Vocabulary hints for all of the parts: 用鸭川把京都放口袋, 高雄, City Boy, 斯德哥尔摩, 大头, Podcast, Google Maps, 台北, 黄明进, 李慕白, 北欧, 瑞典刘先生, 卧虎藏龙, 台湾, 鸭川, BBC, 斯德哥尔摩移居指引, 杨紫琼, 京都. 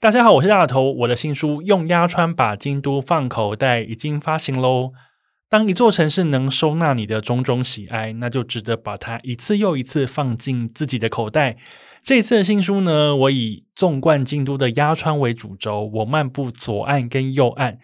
大家好，我是大头，我的新书《用鸭川把京都放口袋》已经发行咯。当一座城市能收纳你的种种喜爱，那就值得把它一次又一次放进自己的口袋。这次的新书呢，我以纵贯京都的鸭川为主轴，我漫步左岸跟右岸，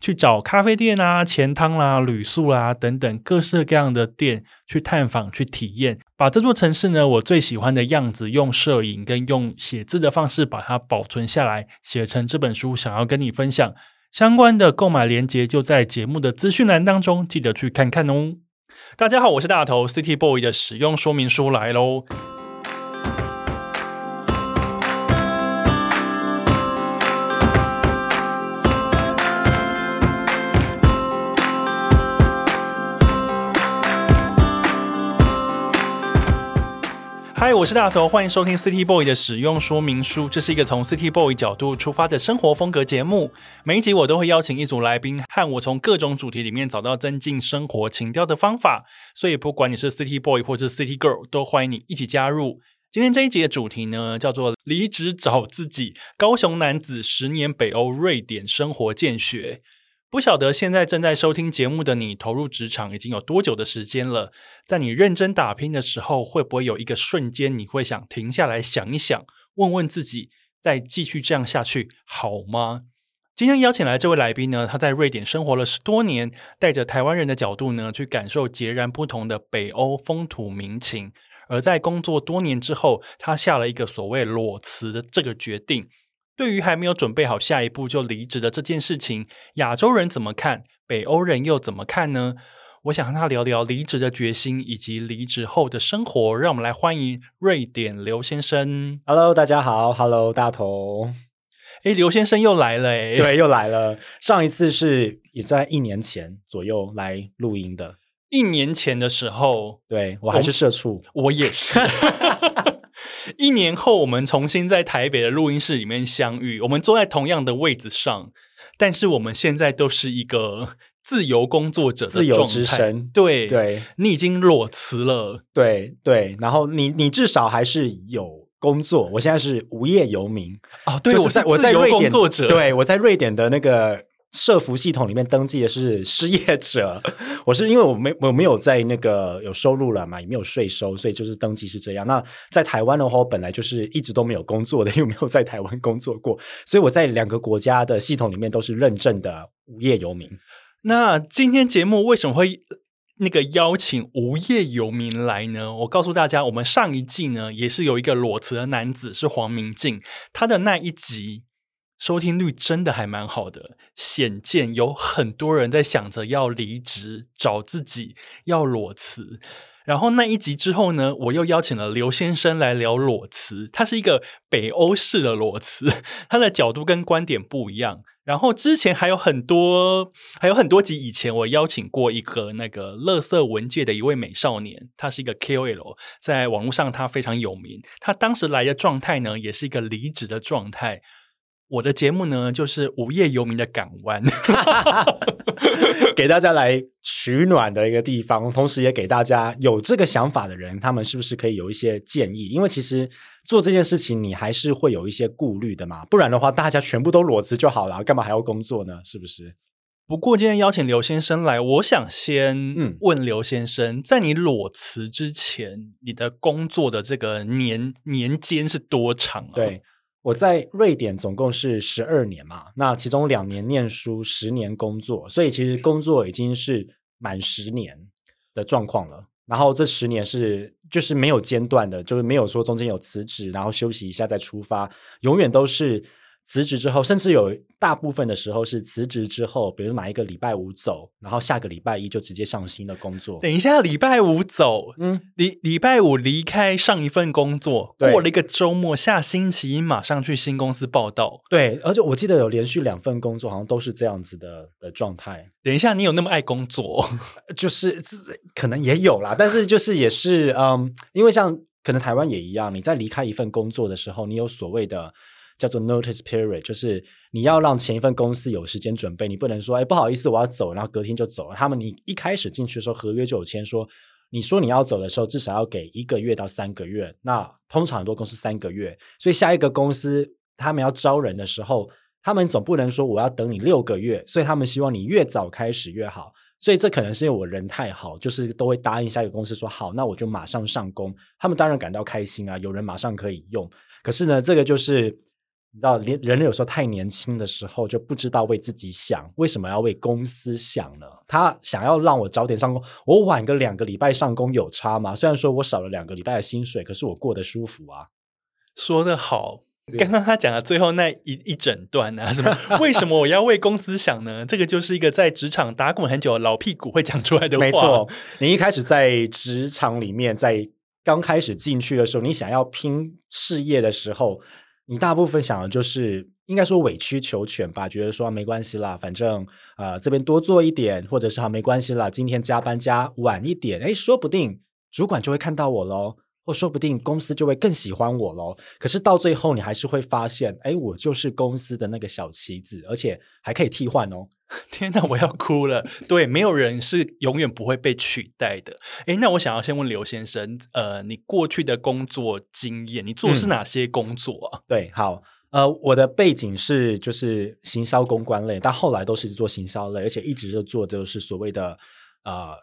去找咖啡店啊、钱汤啦、旅宿啦等等各式各样的店去探访、去体验，把这座城市呢我最喜欢的样子用摄影跟用写字的方式把它保存下来，写成这本书想要跟你分享。相关的购买链接就在节目的资讯栏当中，记得去看看哦。大家好，我是大头， City Boy 的使用说明书来咯。嗨，我是大头，欢迎收听 City Boy 的使用说明书。这是一个从 City Boy 角度出发的生活风格节目，每一集我都会邀请一组来宾，和我从各种主题里面找到增进生活情调的方法。所以不管你是 City Boy 或是 City Girl， 都欢迎你一起加入。今天这一集的主题呢，叫做离职找自己，高雄男子10年北欧瑞典生活见学。不晓得现在正在收听节目的你投入职场已经有多久的时间了，在你认真打拼的时候，会不会有一个瞬间你会想停下来想一想，问问自己再继续这样下去好吗？今天邀请来这位来宾呢，他在瑞典生活了10多年，带着台湾人的角度呢去感受截然不同的北欧风土民情。而在工作多年之后，他下了一个所谓裸辞的这个决定。对于还没有准备好下一步就离职的这件事情，亚洲人怎么看？北欧人又怎么看呢？我想和他聊聊离职的决心以及离职后的生活。让我们来欢迎瑞典刘先生。 Hello 大家好。 Hello 大头。刘先生又来了。对，又来了。上一次是也在1年前左右来录音的。1年前的时候，对，我还是社畜。我也是。1年后我们重新在台北的录音室里面相遇，我们坐在同样的位置上，但是我们现在都是一个自由工作者的状态，自由之身。对对，你已经裸辞了。对对，然后你至少还是有工作，我现在是无业游民。哦，对，就是我是自由工作者。对，我在瑞典的那个社福系统里面登记的是失业者。我是因为我没有在那个有收入了嘛，也没有税收，所以就是登记是这样。那在台湾的话，我本来就是一直都没有工作的，因为没有在台湾工作过，所以我在两个国家的系统里面都是认证的无业游民。那今天节目为什么会邀请无业游民来呢？我告诉大家，我们上一季呢也是有一个裸辞的男子是黄明进，他的那一集收听率真的还蛮好的，显见有很多人在想着要离职找自己，要裸辞。然后那一集之后呢，我又邀请了刘先生来聊裸辞，他是一个北欧式的裸辞，他的角度跟观点不一样。然后之前还有很多集以前，我邀请过一个那个垃圾文界的一位美少年，他是一个 KOL， 在网络上他非常有名，他当时来的状态呢也是一个离职的状态。我的节目呢就是无业游民的港湾。给大家来取暖的一个地方，同时也给大家有这个想法的人，他们是不是可以有一些建议。因为其实做这件事情你还是会有一些顾虑的嘛，不然的话大家全部都裸辞就好了，干嘛还要工作呢？是不是？不过今天邀请刘先生来，我想先问刘先生，在你裸辞之前，你的工作的这个年间是多长啊？对，我在瑞典总共是12年嘛，那其中2年念书，10年工作，所以其实工作已经是满10年的状况了。然后这10年是就是没有间断的，就是没有说中间有辞职然后休息一下再出发，永远都是辞职之后，甚至有大部分的时候是辞职之后，比如哪一个礼拜5走，然后下个礼拜1就直接上新的工作。等一下，礼拜5走，礼拜5离开上一份工作，过了一个周末，下星期一马上去新公司报到。对，而且我记得有连续2份工作，好像都是这样子的状态。等一下，你有那么爱工作？就是可能也有啦，但是就是也是因为像可能台湾也一样，你在离开一份工作的时候，你有所谓的叫做 notice period， 就是你要让前一份公司有时间准备，你不能说不好意思我要走，然后隔天就走。他们你一开始进去的时候合约就有签说你要走的时候至少要给1个月到3个月，那通常很多公司3个月，所以下一个公司他们要招人的时候，他们总不能说我要等你6个月，所以他们希望你越早开始越好。所以这可能是因为我人太好，就是都会答应下一个公司说好，那我就马上上工。他们当然感到开心啊，有人马上可以用。可是呢，这个就是你知道，人有时候太年轻的时候就不知道为自己想，为什么要为公司想呢？他想要让我早点上工，我晚个2个礼拜上工有差吗？虽然说我少了2个礼拜的薪水，可是我过得舒服啊。说得好。刚刚他讲的最后那 一整段啊，什么为什么我要为公司想呢？这个就是一个在职场打滚很久的老屁股会讲出来的话。没错，你一开始在职场里面，在刚开始进去的时候，你想要拼事业的时候，你大部分想的就是应该说委曲求全吧，觉得说没关系啦，反正这边多做一点，或者是没关系啦，今天加班加晚一点，诶，说不定主管就会看到我咯，或说不定公司就会更喜欢我咯。可是到最后你还是会发现，哎，我就是公司的那个小棋子，而且还可以替换哦。天哪，我要哭了。对，没有人是永远不会被取代的。哎，那我想要先问刘先生，你过去的工作经验，你做的是哪些工作啊？对，好，我的背景是就是行销公关类，但后来都是做行销类，而且一直就做的是所谓的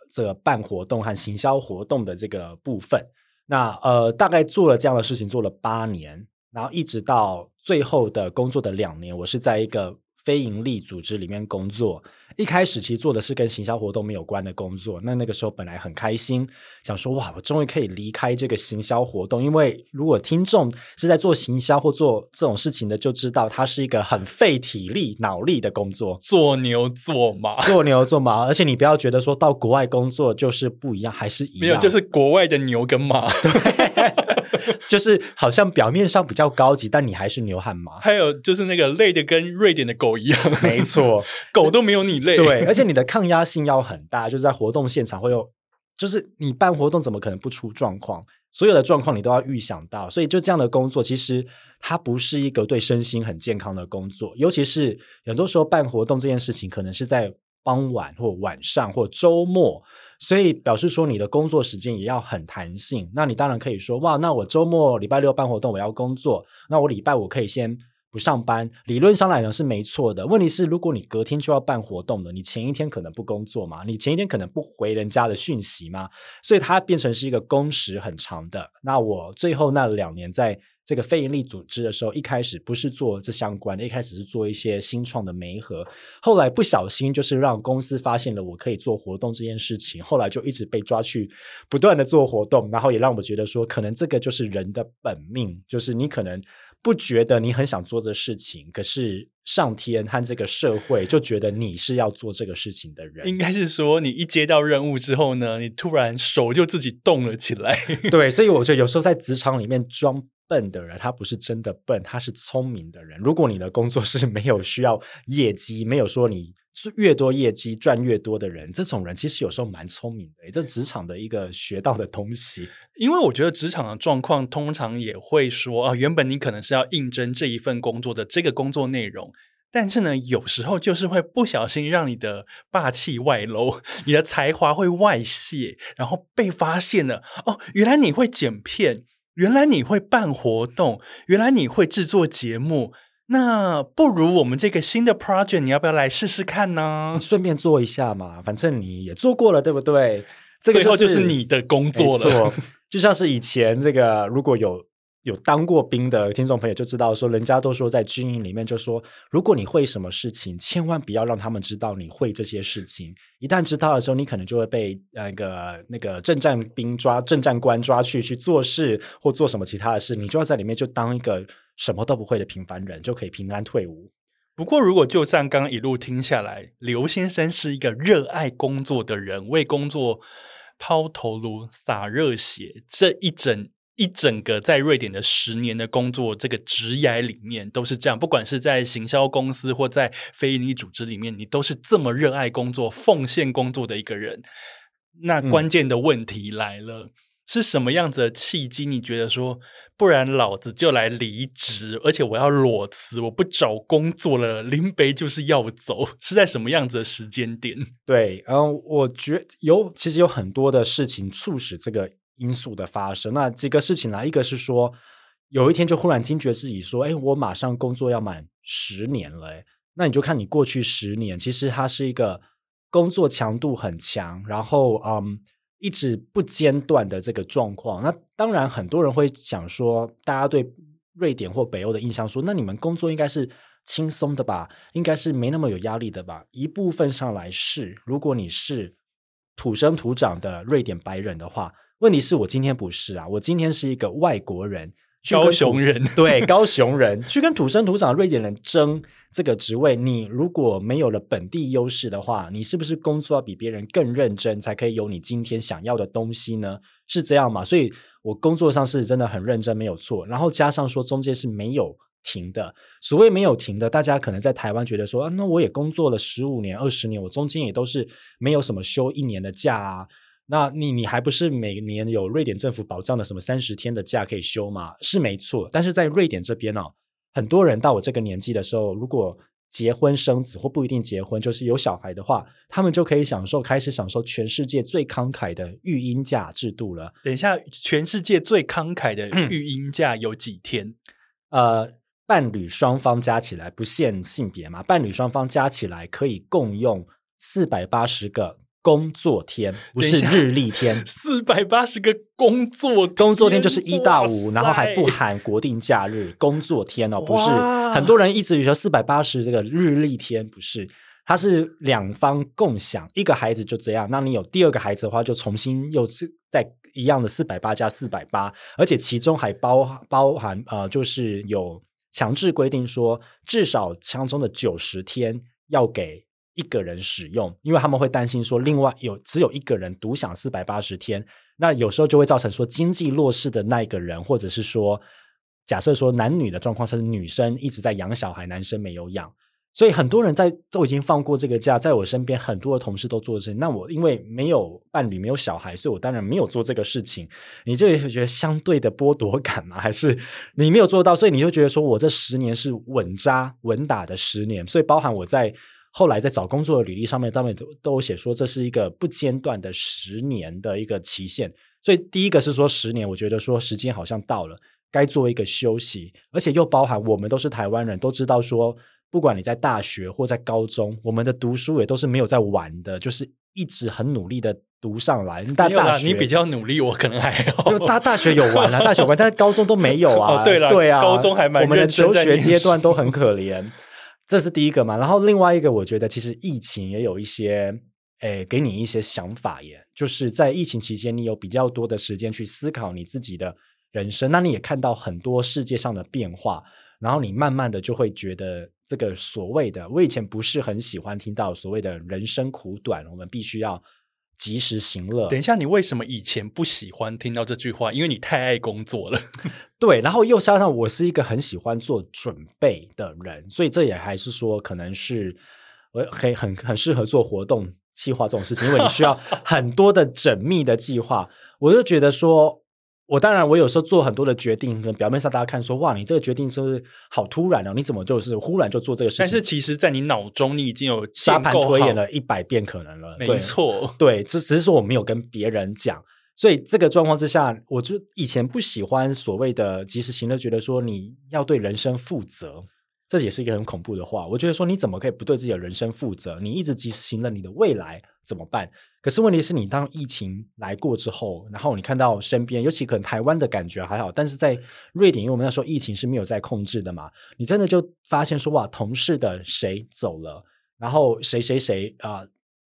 这个办活动和行销活动的这个部分。那大概做了这样的事情做了8年，然后一直到最后的工作的2年，我是在一个非营利组织里面工作。一开始其实做的是跟行销活动没有关的工作，那个时候本来很开心，想说哇，我终于可以离开这个行销活动，因为如果听众是在做行销或做这种事情的，就知道它是一个很费体力脑力的工作，做牛做马，做牛做马。而且你不要觉得说到国外工作就是不一样，还是一样，没有，就是国外的牛跟马。就是好像表面上比较高级，但你还是牛和马。还有就是那个累的跟瑞典的狗一样。没错，狗都没有你累。对，而且你的抗压性要很大，就是在活动现场会有，就是你办活动怎么可能不出状况？所有的状况你都要预想到，所以就这样的工作其实它不是一个对身心很健康的工作，尤其是很多时候办活动这件事情可能是在傍晚或晚上或周末，所以表示说你的工作时间也要很弹性。那你当然可以说哇，那我周末礼拜6办活动我要工作，那我礼拜5可以先不上班，理论上来讲是没错的。问题是如果你隔天就要办活动了，你前一天可能不工作嘛，你前一天可能不回人家的讯息嘛，所以它变成是一个工时很长的。那我最后那2年在这个非营利组织的时候，一开始不是做这相关的，一开始是做一些新创的媒合，后来不小心就是让公司发现了我可以做活动这件事情，后来就一直被抓去不断的做活动，然后也让我觉得说可能这个就是人的本命，就是你可能不觉得你很想做这事情，可是上天和这个社会就觉得你是要做这个事情的人。应该是说你一接到任务之后呢，你突然手就自己动了起来。对，所以我觉得有时候在职场里面装笨的人，他不是真的笨，他是聪明的人。如果你的工作是没有需要业绩，没有说你越多业绩赚越多的人，这种人其实有时候蛮聪明的，这职场的一个学到的东西。因为我觉得职场的状况通常也会说原本你可能是要应征这一份工作的这个工作内容，但是呢，有时候就是会不小心让你的霸气外露，你的才华会外泄，然后被发现了。哦，原来你会剪片，原来你会办活动，原来你会制作节目，那不如我们这个新的 project 你要不要来试试看呢？顺便做一下嘛，反正你也做过了，对不对？这个最后就是你的工作了。就像是以前这个如果有当过兵的听众朋友就知道说，人家都说在军营里面就说，如果你会什么事情，千万不要让他们知道你会这些事情，一旦知道的时候，你可能就会被那个政战官抓去做事或做什么其他的事，你就要在里面就当一个什么都不会的平凡人，就可以平安退伍。不过如果就像刚刚一路听下来，刘先生是一个热爱工作的人，为工作抛头颅洒热血，这一整个在瑞典的10年的工作这个职涯里面都是这样，不管是在行销公司或在非营利组织里面，你都是这么热爱工作奉献工作的一个人。那关键的问题来了，是什么样子的契机你觉得说不然老子就来离职，而且我要裸辞，我不找工作了，林北就是要走，是在什么样子的时间点？对，我觉得其实有很多的事情促使这个因素的发生。那几个事情呢，一个是说有一天就忽然惊觉自己说，哎，我马上工作要满10年了，哎，那你就看你过去10年，其实它是一个工作强度很强，然后一直不间断的这个状况。那当然很多人会想说，大家对瑞典或北欧的印象说，那你们工作应该是轻松的吧，应该是没那么有压力的吧。一部分上来是，如果你是土生土长的瑞典白人的话，问题是我今天不是啊，我今天是一个外国人，高雄人，对，高雄人去跟土生土长瑞典人争这个职位，你如果没有了本地优势的话，你是不是工作要比别人更认真才可以有你今天想要的东西呢？是这样嘛？所以我工作上是真的很认真没有错，然后加上说中间是没有停的。所谓没有停的，大家可能在台湾觉得说，啊，那我也工作了15年20年，我中间也都是没有什么休1年的假啊，那你还不是每年有瑞典政府保障的什么30天的假可以休吗？是没错。但是在瑞典这边哦，很多人到我这个年纪的时候，如果结婚生子或不一定结婚，就是有小孩的话，他们就可以开始享受全世界最慷慨的育婴假制度了。等一下，全世界最慷慨的育婴假有几天？伴侣双方加起来，不限性别嘛，伴侣双方加起来可以共用480个工作天，不是日历天。480个工作天，工作天就是1到5，然后还不含国定假日。工作天哦，不是很多人一直说480这个日历天，不是，它是两方共享，一个孩子就这样。那你有第二个孩子的话，就重新又在一样的480加480，而且其中还包含就是有强制规定说，至少当中的90天要给一个人使用，因为他们会担心说另外只有一个人独享480天，那有时候就会造成说经济弱势的那一个人，或者是说假设说男女的状况是女生一直在养小孩，男生没有养，所以很多人都已经放过这个假。在我身边很多的同事都做这事，那我因为没有伴侣没有小孩，所以我当然没有做这个事情。你就觉得相对的剥夺感吗？还是你没有做到，所以你就觉得说我这10年是稳扎稳打的10年。所以包含我在后来在找工作的履历上面，他们都写说这是一个不间断的10年的一个期限。所以第一个是说10年，我觉得说时间好像到了，该做一个休息。而且又包含我们都是台湾人，都知道说不管你在大学或在高中，我们的读书也都是没有在玩的，就是一直很努力的读上来。但大学你比较努力，我可能还好。大学有玩啊，大学玩，但是高中都没有啊。哦，对了，对啊，高中还蛮认真，我们的求学阶段都很可怜。这是第一个嘛，然后另外一个我觉得其实疫情也有一些给你一些想法耶，就是在疫情期间你有比较多的时间去思考你自己的人生，那你也看到很多世界上的变化，然后你慢慢的就会觉得这个所谓的，我以前不是很喜欢听到所谓的人生苦短，我们必须要及时行乐。等一下，你为什么以前不喜欢听到这句话？因为你太爱工作了。对，然后又加上我是一个很喜欢做准备的人，所以这也还是说可能是我可以很适合做活动计划这种事情，因为你需要很多的缜密的计划。我就觉得说我当然我有时候做很多的决定，可能表面上大家看说哇你这个决定是不是好突然哦，你怎么就是忽然就做这个事情，但是其实在你脑中你已经有沙盘推演了100遍可能了。没错， 对，只是说我没有跟别人讲。所以这个状况之下，我就以前不喜欢所谓的及时行乐，觉得说你要对人生负责，这也是一个很恐怖的话。我觉得说你怎么可以不对自己的人生负责，你一直及时行乐，你的未来怎么办？可是问题是你当疫情来过之后，然后你看到身边，尤其可能台湾的感觉还好，但是在瑞典，因为我们那时候疫情是没有在控制的嘛，你真的就发现说哇同事的谁走了，然后谁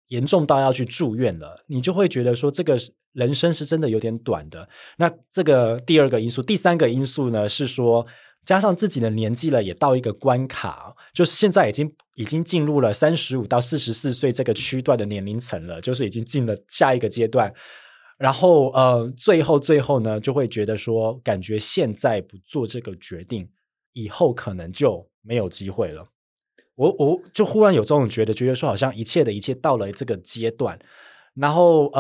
严重到要去住院了，你就会觉得说这个人生是真的有点短的。那这个第二个因素。第三个因素呢是说加上自己的年纪了，也到一个关卡，就是现在已经进入了35到44岁这个区段的年龄层了，就是已经进了下一个阶段。然后最后呢，就会觉得说感觉现在不做这个决定，以后可能就没有机会了。我就忽然有这种觉得说好像一切到了这个阶段。然后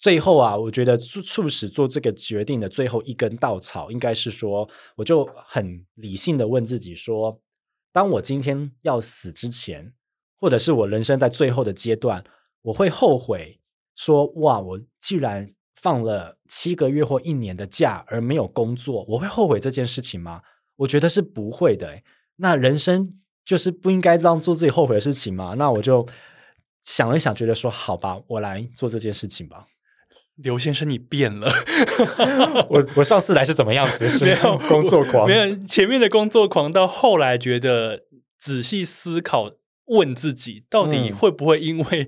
最后啊，我觉得促使做这个决定的最后一根稻草应该是说，我就很理性的问自己说，当我今天要死之前，或者是我人生在最后的阶段，我会后悔说哇我既然放了7个月或1年的假而没有工作，我会后悔这件事情吗？我觉得是不会的。那人生就是不应该让做自己后悔的事情嘛。那我就想了想，觉得说好吧，我来做这件事情吧。刘先生你变了。我上次来是怎么样子？是工作狂。没有，前面的工作狂到后来觉得仔细思考，问自己到底会不会因为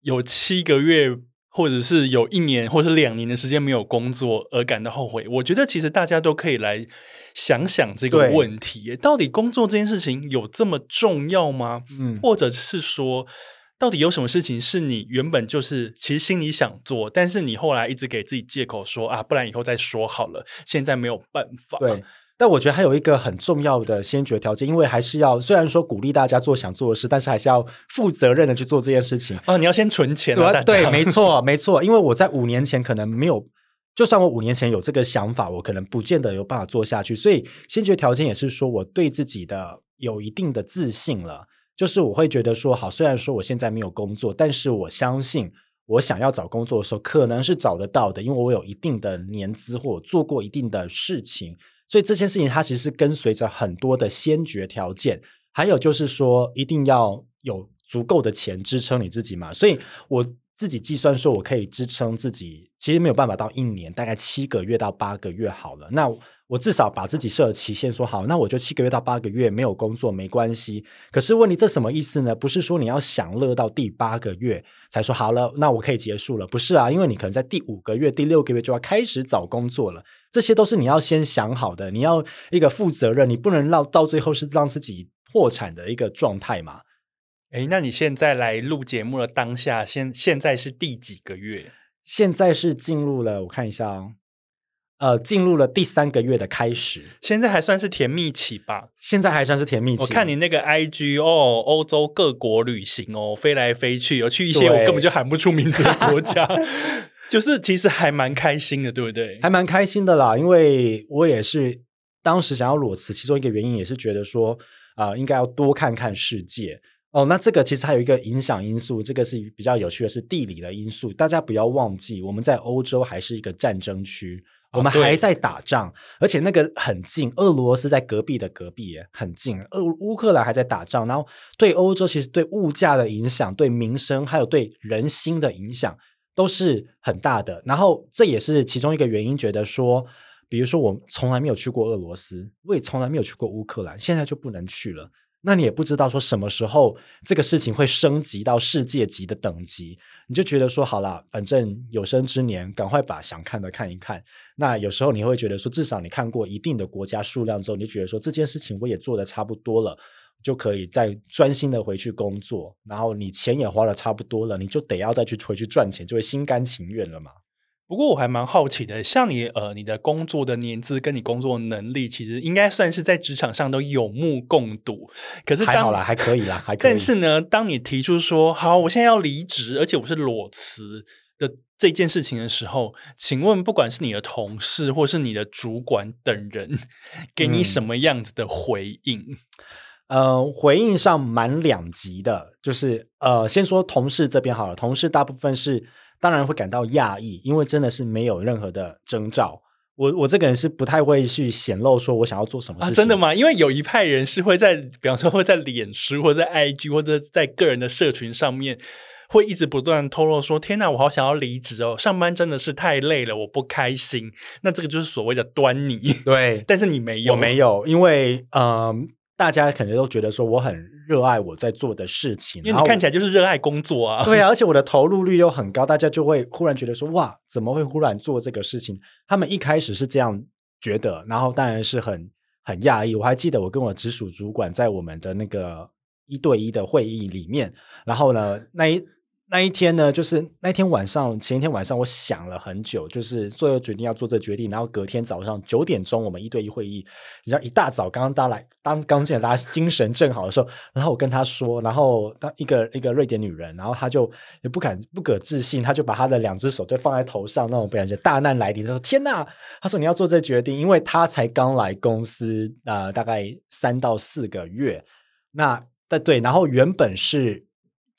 有7个月或者是有1年或是2年的时间没有工作而感到后悔。我觉得其实大家都可以来想想这个问题，到底工作这件事情有这么重要吗？或者是说到底有什么事情是你原本就是其实心里想做，但是你后来一直给自己借口说啊，不然以后再说好了，现在没有办法。对，但我觉得还有一个很重要的先决条件，因为还是要虽然说鼓励大家做想做的事，但是还是要负责任的去做这件事情。你要先存钱啊，对，没错没错。因为我在5年前可能没有，就算我5年前有这个想法，我可能不见得有办法做下去。所以先决条件也是说我对自己的有一定的自信了，就是我会觉得说好，虽然说我现在没有工作，但是我相信我想要找工作的时候可能是找得到的，因为我有一定的年资或做过一定的事情。所以这件事情它其实是跟随着很多的先决条件，还有就是说一定要有足够的钱支撑你自己嘛。所以我自己计算说我可以支撑自己，其实没有办法到1年，大概7个月到8个月好了。那我至少把自己设了期限，说好，那我就7个月到8个月没有工作没关系。可是问题这什么意思呢？不是说你要享乐到第8个月才说好了，那我可以结束了，不是啊，因为你可能在第5个月第6个月就要开始找工作了。这些都是你要先想好的，你要一个负责任，你不能到最后是让自己破产的一个状态嘛。那你现在来录节目的当下，现在是第几个月？现在是进入了，我看一下哦，进入了第3个月的开始。现在还算是甜蜜期吧？现在还算是甜蜜期。我看你那个 IG 哦，欧洲各国旅行哦，飞来飞去，有去一些我根本就喊不出名字的国家。就是其实还蛮开心的，对不对？还蛮开心的啦，因为我也是当时想要裸辞，其中一个原因也是觉得说应该要多看看世界。那这个其实还有一个影响因素，这个是比较有趣的，是地理的因素。大家不要忘记，我们在欧洲还是一个战争区，我们还在打仗，而且那个很近，俄罗斯在隔壁的隔壁耶，很近。乌克兰还在打仗，然后对欧洲其实对物价的影响，对民生还有对人心的影响都是很大的。然后这也是其中一个原因，觉得说比如说我从来没有去过俄罗斯，我也从来没有去过乌克兰，现在就不能去了。那你也不知道说什么时候这个事情会升级到世界级的等级，你就觉得说好啦，反正有生之年赶快把想看的看一看。那有时候你会觉得说至少你看过一定的国家数量之后，你就觉得说这件事情我也做得差不多了，就可以再专心的回去工作。然后你钱也花了差不多了，你就得要再去回去赚钱，就会心甘情愿了嘛。不过我还蛮好奇的，像你的工作的年资跟你工作能力，其实应该算是在职场上都有目共睹。可是还好啦，还可以啦，还可以。但是呢，当你提出说好，我现在要离职，而且我是裸辞的这件事情的时候，请问不管是你的同事或是你的主管等人，给你什么样子的回应？回应上蛮两极的，就是先说同事这边好了，同事大部分是。当然会感到讶异，因为真的是没有任何的征兆。我这个人是不太会去显露说我想要做什么事情。真的吗？因为有一派人是会在，比方说会在脸书或者在 IG 或者在个人的社群上面会一直不断透露说天哪，我好想要离职哦，上班真的是太累了，我不开心。那这个就是所谓的端倪。对，但是你没有。我没有，因为大家可能都觉得说我很热爱我在做的事情，因为你看起来就是热爱工作啊。对啊，而且我的投入率又很高，大家就会忽然觉得说哇，怎么会忽然做这个事情。他们一开始是这样觉得，然后当然是很讶异。我还记得我跟我直属主管在我们的那个1对1的会议里面，然后呢那一天呢，就是那天晚上，前一天晚上我想了很久，就是做决定要做这决定。然后隔天早上9点钟，我们1对1会议，你知道一大早刚进来，大家精神正好的时候，然后我跟他说，然后一个瑞典女人，然后她就也不可置信，她就把她的2只手就放在头上，那种感觉大难来临。她说：“天哪！”她说：“你要做这决定，因为她才刚来公司大概3到4个月。那对，然后原本是。”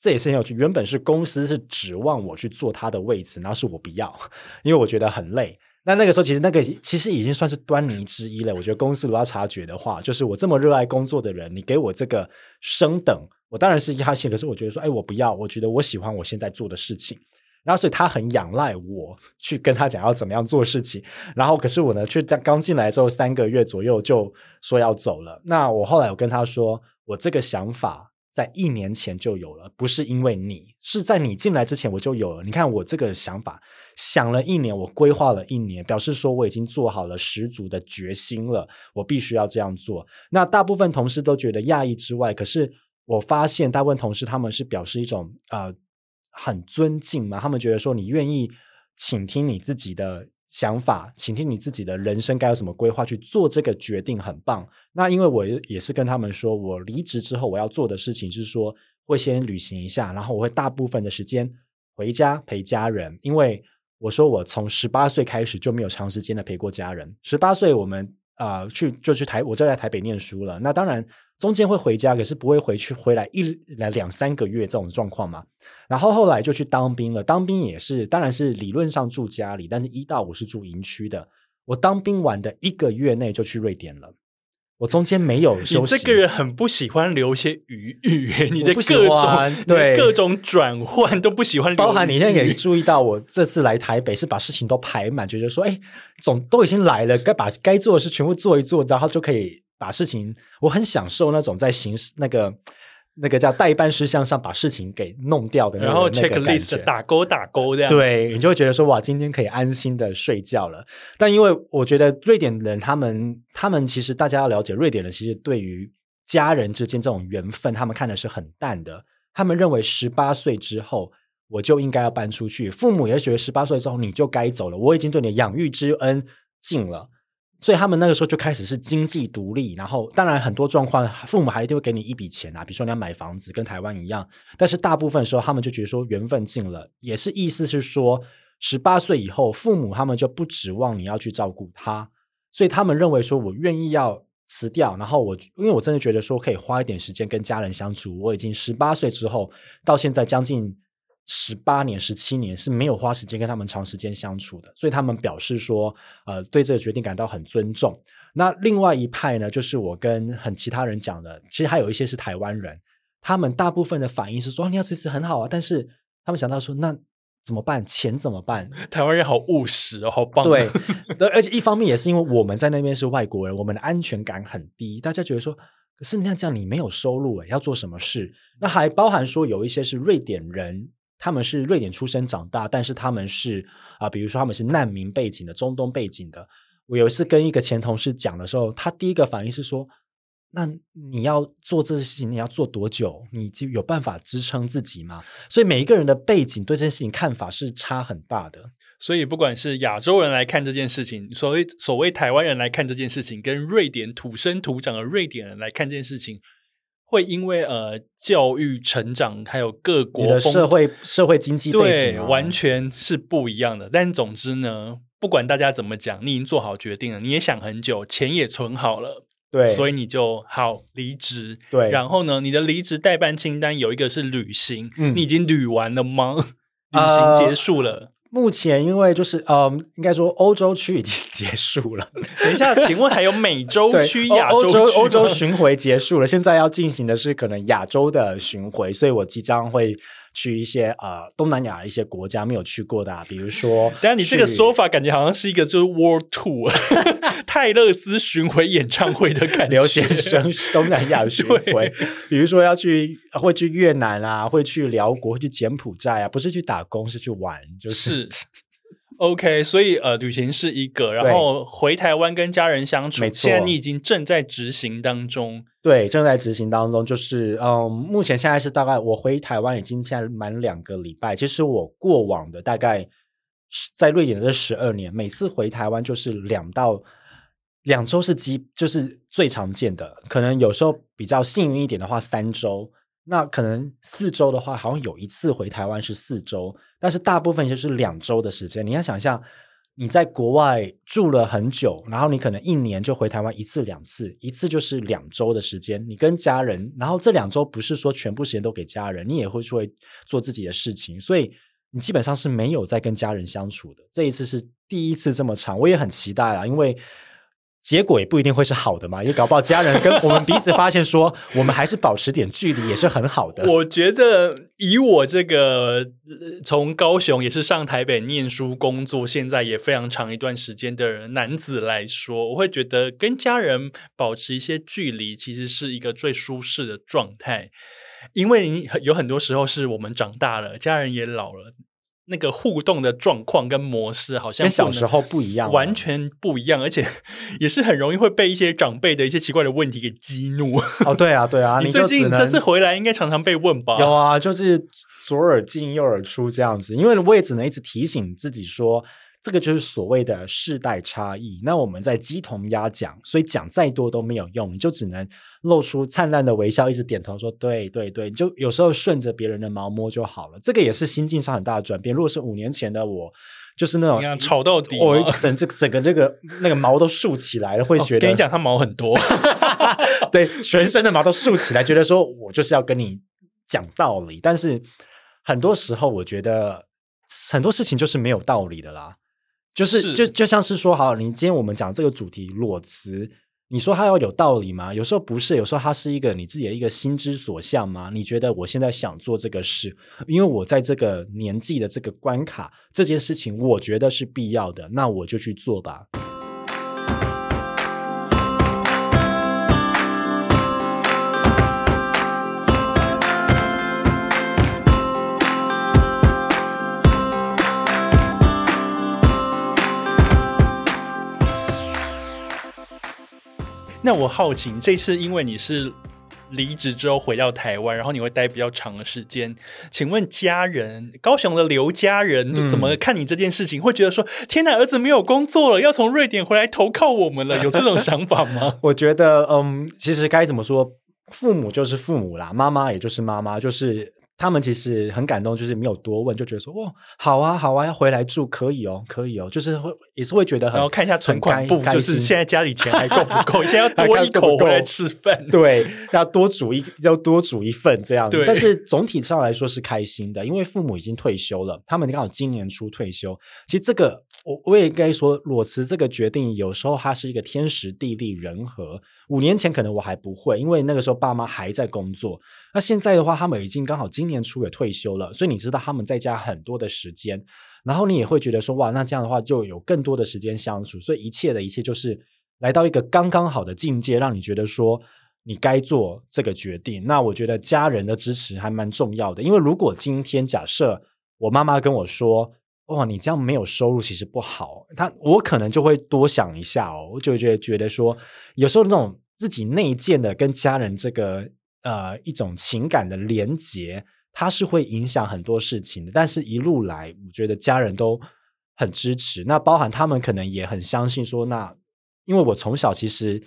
这也是很有趣。原本是公司是指望我去做他的位置，然后是我不要，因为我觉得很累。那个时候其实已经算是端倪之一了。我觉得公司如果要察觉的话，就是我这么热爱工作的人，你给我这个升等，我当然是压线，可是我觉得说，哎，我不要，我觉得我喜欢我现在做的事情。然后所以他很仰赖我去跟他讲要怎么样做事情，然后可是我呢却刚进来之后3个月左右就说要走了。那我后来我跟他说，我这个想法在1年前就有了，不是因为你，是在你进来之前我就有了。你看我这个想法想了1年，我规划了1年，表示说我已经做好了十足的决心了，我必须要这样做。那大部分同事都觉得讶异之外，可是我发现大部分同事他们是表示一种很尊敬嘛，他们觉得说你愿意倾听你自己的想法，倾听你自己的人生该有什么规划去做这个决定，很棒。那因为我也是跟他们说，我离职之后我要做的事情是说会先旅行一下，然后我会大部分的时间回家陪家人，因为我说我从18岁开始就没有长时间的陪过家人。18岁我们我就在台北念书了，那当然中间会回家，可是不会回来1-2-3个月这种状况嘛。然后后来就去当兵了，当兵也是当然是理论上住家里，但是1到5是住营区的。我当兵完的1个月内就去瑞典了，我中间没有休息。你这个人很不喜欢留一些余裕，你的各种转换都不喜欢留，包含你现在也注意到我这次来台北是把事情都排满，觉得说哎，总都已经来了，该做的事全部做一做，然后就可以把事情，我很享受那种在行那个叫代办事项上把事情给弄掉的然后 checklist 打勾打勾这样子，对，你就会觉得说哇，今天可以安心的睡觉了。但因为我觉得瑞典人他们其实大家要了解，瑞典人其实对于家人之间这种缘分他们看的是很淡的，他们认为18岁之后我就应该要搬出去，父母也觉得18岁之后你就该走了，我已经对你的养育之恩尽了。所以他们那个时候就开始是经济独立，然后当然很多状况父母还一定会给你一笔钱啊，比如说你要买房子跟台湾一样，但是大部分时候他们就觉得说缘分尽了，也是意思是说18岁以后父母他们就不指望你要去照顾他，所以他们认为说我愿意要辞掉，然后因为我真的觉得说可以花一点时间跟家人相处，我已经18岁之后到现在将近18年、17年是没有花时间跟他们长时间相处的，所以他们表示说对这个决定感到很尊重。那另外一派呢，就是我跟其他人讲的，其实还有一些是台湾人，他们大部分的反应是说你要辞职很好啊，但是他们想到说那怎么办，钱怎么办。台湾人好务实哦，好棒。对，而且一方面也是因为我们在那边是外国人，我们的安全感很低，大家觉得说可是那这样你没有收入要做什么事。那还包含说有一些是瑞典人，他们是瑞典出生长大，但是他们是比如说他们是难民背景的，中东背景的。我有一次跟一个前同事讲的时候，他第一个反应是说那你要做这些事情你要做多久，你有办法支撑自己吗？所以每一个人的背景对这件事情看法是差很大的。所以不管是亚洲人来看这件事情，所谓台湾人来看这件事情，跟瑞典土生土长的瑞典人来看这件事情，会因为教育成长还有各国的社会经济背景，对，完全是不一样的。但总之呢，不管大家怎么讲，你已经做好决定了，你也想很久，钱也存好了，对，所以你就好离职。对，然后呢，你的离职代办清单有一个是旅行，你已经旅完了吗？旅行结束了。目前因为就是应该说欧洲区已经结束了。等一下，请问还有美洲区、亚洲区？欧洲巡回结束了，现在要进行的是可能亚洲的巡回，所以我即将会去一些东南亚一些国家没有去过的比如说。但你这个说法感觉好像是一个就是 World Tour 泰勒斯巡回演唱会的感觉，留学生东南亚巡回比如说会去越南啊，会去辽国，会去柬埔寨啊，不是去打工，是去玩，就是OK。 所以旅行是一个，然后回台湾跟家人相处，现在你已经正在执行当中。对，正在执行当中，就是目前现在是大概我回台湾已经现在满2个礼拜。其实我过往的大概在瑞典的12年，每次回台湾就是2到2周是就是最常见的，可能有时候比较幸运一点的话3周，那可能4周的话好像有一次回台湾是4周，但是大部分就是2周的时间。你要想象你在国外住了很久，然后你可能一年就回台湾一次两次，一次就是2周的时间，你跟家人，然后这2周不是说全部时间都给家人，你也会做自己的事情，所以你基本上是没有在跟家人相处的。这一次是第一次这么长，我也很期待啦，因为结果也不一定会是好的嘛，也搞不好家人跟我们彼此发现说我们还是保持点距离也是很好的。我觉得以我这个从高雄也是上台北念书工作现在也非常长一段时间的男子来说，我会觉得跟家人保持一些距离其实是一个最舒适的状态，因为有很多时候是我们长大了，家人也老了，那个互动的状况跟模式好像跟小时候不一样，完全不一样，而且也是很容易会被一些长辈的一些奇怪的问题给激怒。哦，对啊对啊，你最近这次回来应该常常被问吧？有啊，就是左耳进右耳出这样子，因为我也只能一直提醒自己说这个就是所谓的世代差异，那我们在鸡同鸭讲，所以讲再多都没有用，你就只能露出灿烂的微笑，一直点头说对对对，你就有时候顺着别人的毛摸就好了。这个也是心境上很大的转变，如果是5年前的我就是那种吵到底，我整个那个毛都竖起来了，会觉得跟你讲他毛很多对，全身的毛都竖起来，觉得说我就是要跟你讲道理。但是很多时候我觉得很多事情就是没有道理的啦，就是就像是说，好，你今天我们讲这个主题裸辞，你说它要有道理吗？有时候不是，有时候它是一个你自己的一个心之所向嘛。你觉得我现在想做这个事，因为我在这个年纪的这个关卡，这件事情我觉得是必要的，那我就去做吧。那我好奇，这次因为你是离职之后回到台湾，然后你会待比较长的时间，请问家人，高雄的刘家人怎么看你这件事情？会觉得说天哪，儿子没有工作了，要从瑞典回来投靠我们了，有这种想法吗？我觉得其实该怎么说，父母就是父母啦，妈妈也就是妈妈，就是他们其实很感动，就是没有多问，就觉得说哇，好啊好啊，要回来住可以哦可以哦，就是会也是会觉得很，然后看一下存款簿，就是现在家里钱还够不够，现在要多一口回来吃饭对，要多煮一份这样。但是总体上来说是开心的，因为父母已经退休了，他们刚好今年初退休。其实这个我也该说，裸辞这个决定有时候它是一个天时地利人和。5年前可能我还不会，因为那个时候爸妈还在工作，那现在的话他们已经刚好今年初也退休了，所以你知道他们在家很多的时间，然后你也会觉得说哇，那这样的话就有更多的时间相处，所以一切的一切就是来到一个刚刚好的境界，让你觉得说你该做这个决定。那我觉得家人的支持还蛮重要的，因为如果今天假设我妈妈跟我说哇，你这样没有收入其实不好，我可能就会多想一下哦，我就觉得说有时候那种自己内建的跟家人这个一种情感的连结，它是会影响很多事情的。但是一路来我觉得家人都很支持，那包含他们可能也很相信说，那因为我从小其实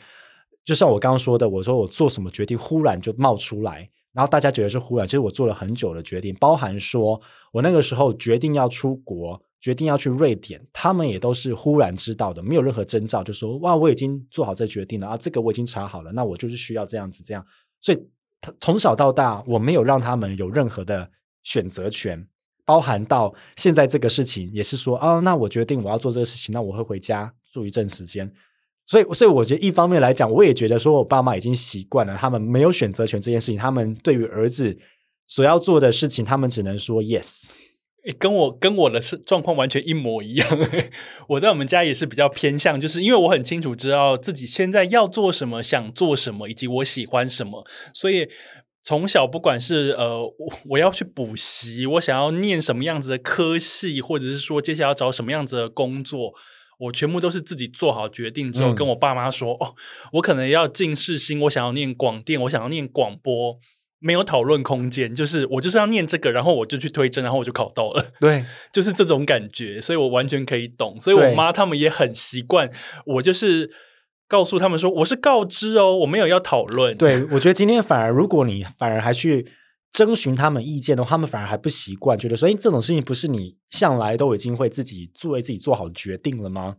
就像我刚刚说的，我说我做什么决定忽然就冒出来，然后大家觉得是忽然，其实我做了很久的决定，包含说我那个时候决定要出国，决定要去瑞典，他们也都是忽然知道的，没有任何征兆，就说哇，我已经做好这决定了啊，这个我已经查好了，那我就是需要这样子这样。所以从小到大我没有让他们有任何的选择权，包含到现在这个事情也是说哦，那我决定我要做这个事情，那我会回家住一阵时间。所以我觉得一方面来讲，我也觉得说我爸妈已经习惯了他们没有选择权这件事情，他们对于儿子所要做的事情他们只能说 yes。 跟我的状况完全一模一样我在我们家也是比较偏向，就是因为我很清楚知道自己现在要做什么，想做什么，以及我喜欢什么，所以从小不管是我要去补习，我想要念什么样子的科系，或者是说接下来要找什么样子的工作，我全部都是自己做好决定之后跟我爸妈说哦，我可能要进世新，我想要念广电，我想要念广播，没有讨论空间，就是我就是要念这个，然后我就去推甄，然后我就考到了，对，就是这种感觉，所以我完全可以懂。所以我妈他们也很习惯，我就是告诉他们说我是告知哦，我没有要讨论。对，我觉得今天反而如果你反而还去征询他们意见的话，他们反而还不习惯，觉得说这种事情不是你向来都已经会自己为自己做好决定了吗？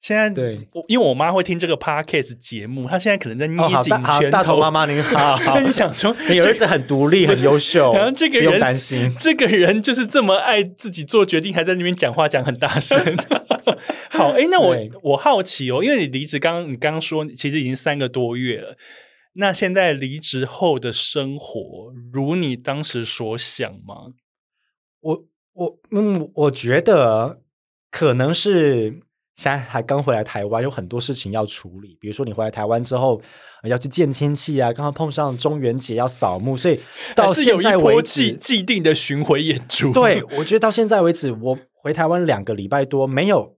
现在对，因为我妈会听这个 podcast 节目，她现在可能在捏紧拳头。好，大头妈妈您好，她就想说，你儿子很独立，很优秀，然后这个人不用担心，这个人就是这么爱自己做决定，还在那边讲话讲很大声。好，那我好奇因为你离职你刚刚说，其实已经3个多月了。那现在离职后的生活，如你当时所想吗？我觉得可能是。现在还刚回来台湾，有很多事情要处理，比如说你回来台湾之后要去见亲戚啊，刚刚碰上中元节要扫墓，所以到现在为止有一波既定的巡回演出。对，我觉得到现在为止我回台湾2个礼拜多，没有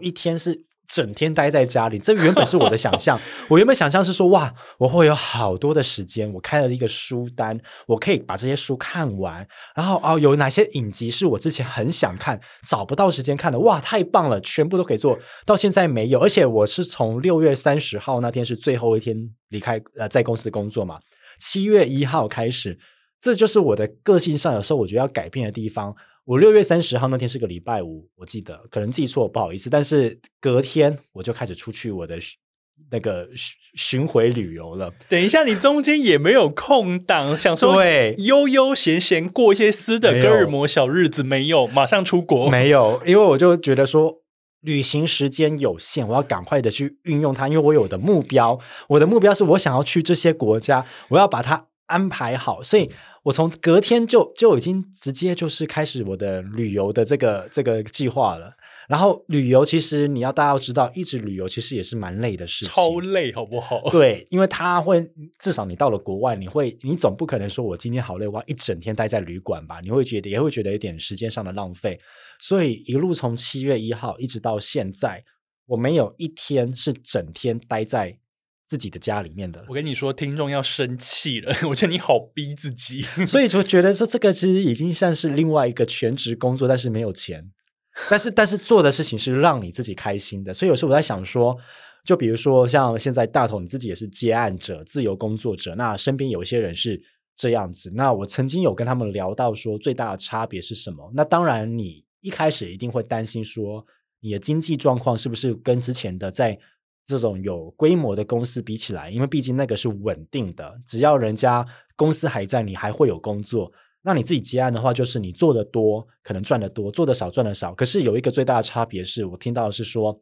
一天是整天待在家里，这原本是我的想象。我原本想象是说，哇，我会有好多的时间，我开了一个书单，我可以把这些书看完，然后有哪些影集是我之前很想看找不到时间看的，哇，太棒了，全部都可以做到。现在没有，而且我是从6月30号那天是最后一天离开在公司工作嘛，7月1号开始，这就是我的个性上有时候我觉得要改变的地方。我6月30号那天是个礼拜五，我记得可能记错，不好意思，但是隔天我就开始出去我的那个巡回旅游了。等一下，你中间也没有空档想说对悠悠闲闲过一些斯德哥尔摩小日子，没有马上出国，没有，因为我就觉得说旅行时间有限，我要赶快的去运用它，因为我有我的目标，我的目标是我想要去这些国家，我要把它安排好，所以我从隔天就已经直接就是开始我的旅游的这个计划了。然后旅游其实你要大家要知道，一直旅游其实也是蛮累的事情，超累好不好？对，因为它会至少你到了国外，你总不可能说我今天好累，我要一整天待在旅馆吧？你会觉得也会觉得有点时间上的浪费。所以一路从7月1号一直到现在，我没有一天是整天待在自己的家里面的。我跟你说听众要生气了，我觉得你好逼自己。所以就觉得说这个其实已经像是另外一个全职工作，但是没有钱，但是做的事情是让你自己开心的。所以有时候我在想说，就比如说像现在大头你自己也是接案者自由工作者，那身边有一些人是这样子，那我曾经有跟他们聊到说最大的差别是什么。那当然你一开始一定会担心说你的经济状况是不是跟之前的在这种有规模的公司比起来，因为毕竟那个是稳定的，只要人家公司还在，你还会有工作。那你自己接案的话，就是你做的多可能赚的多，做的少赚的少。可是有一个最大的差别是，我听到的是说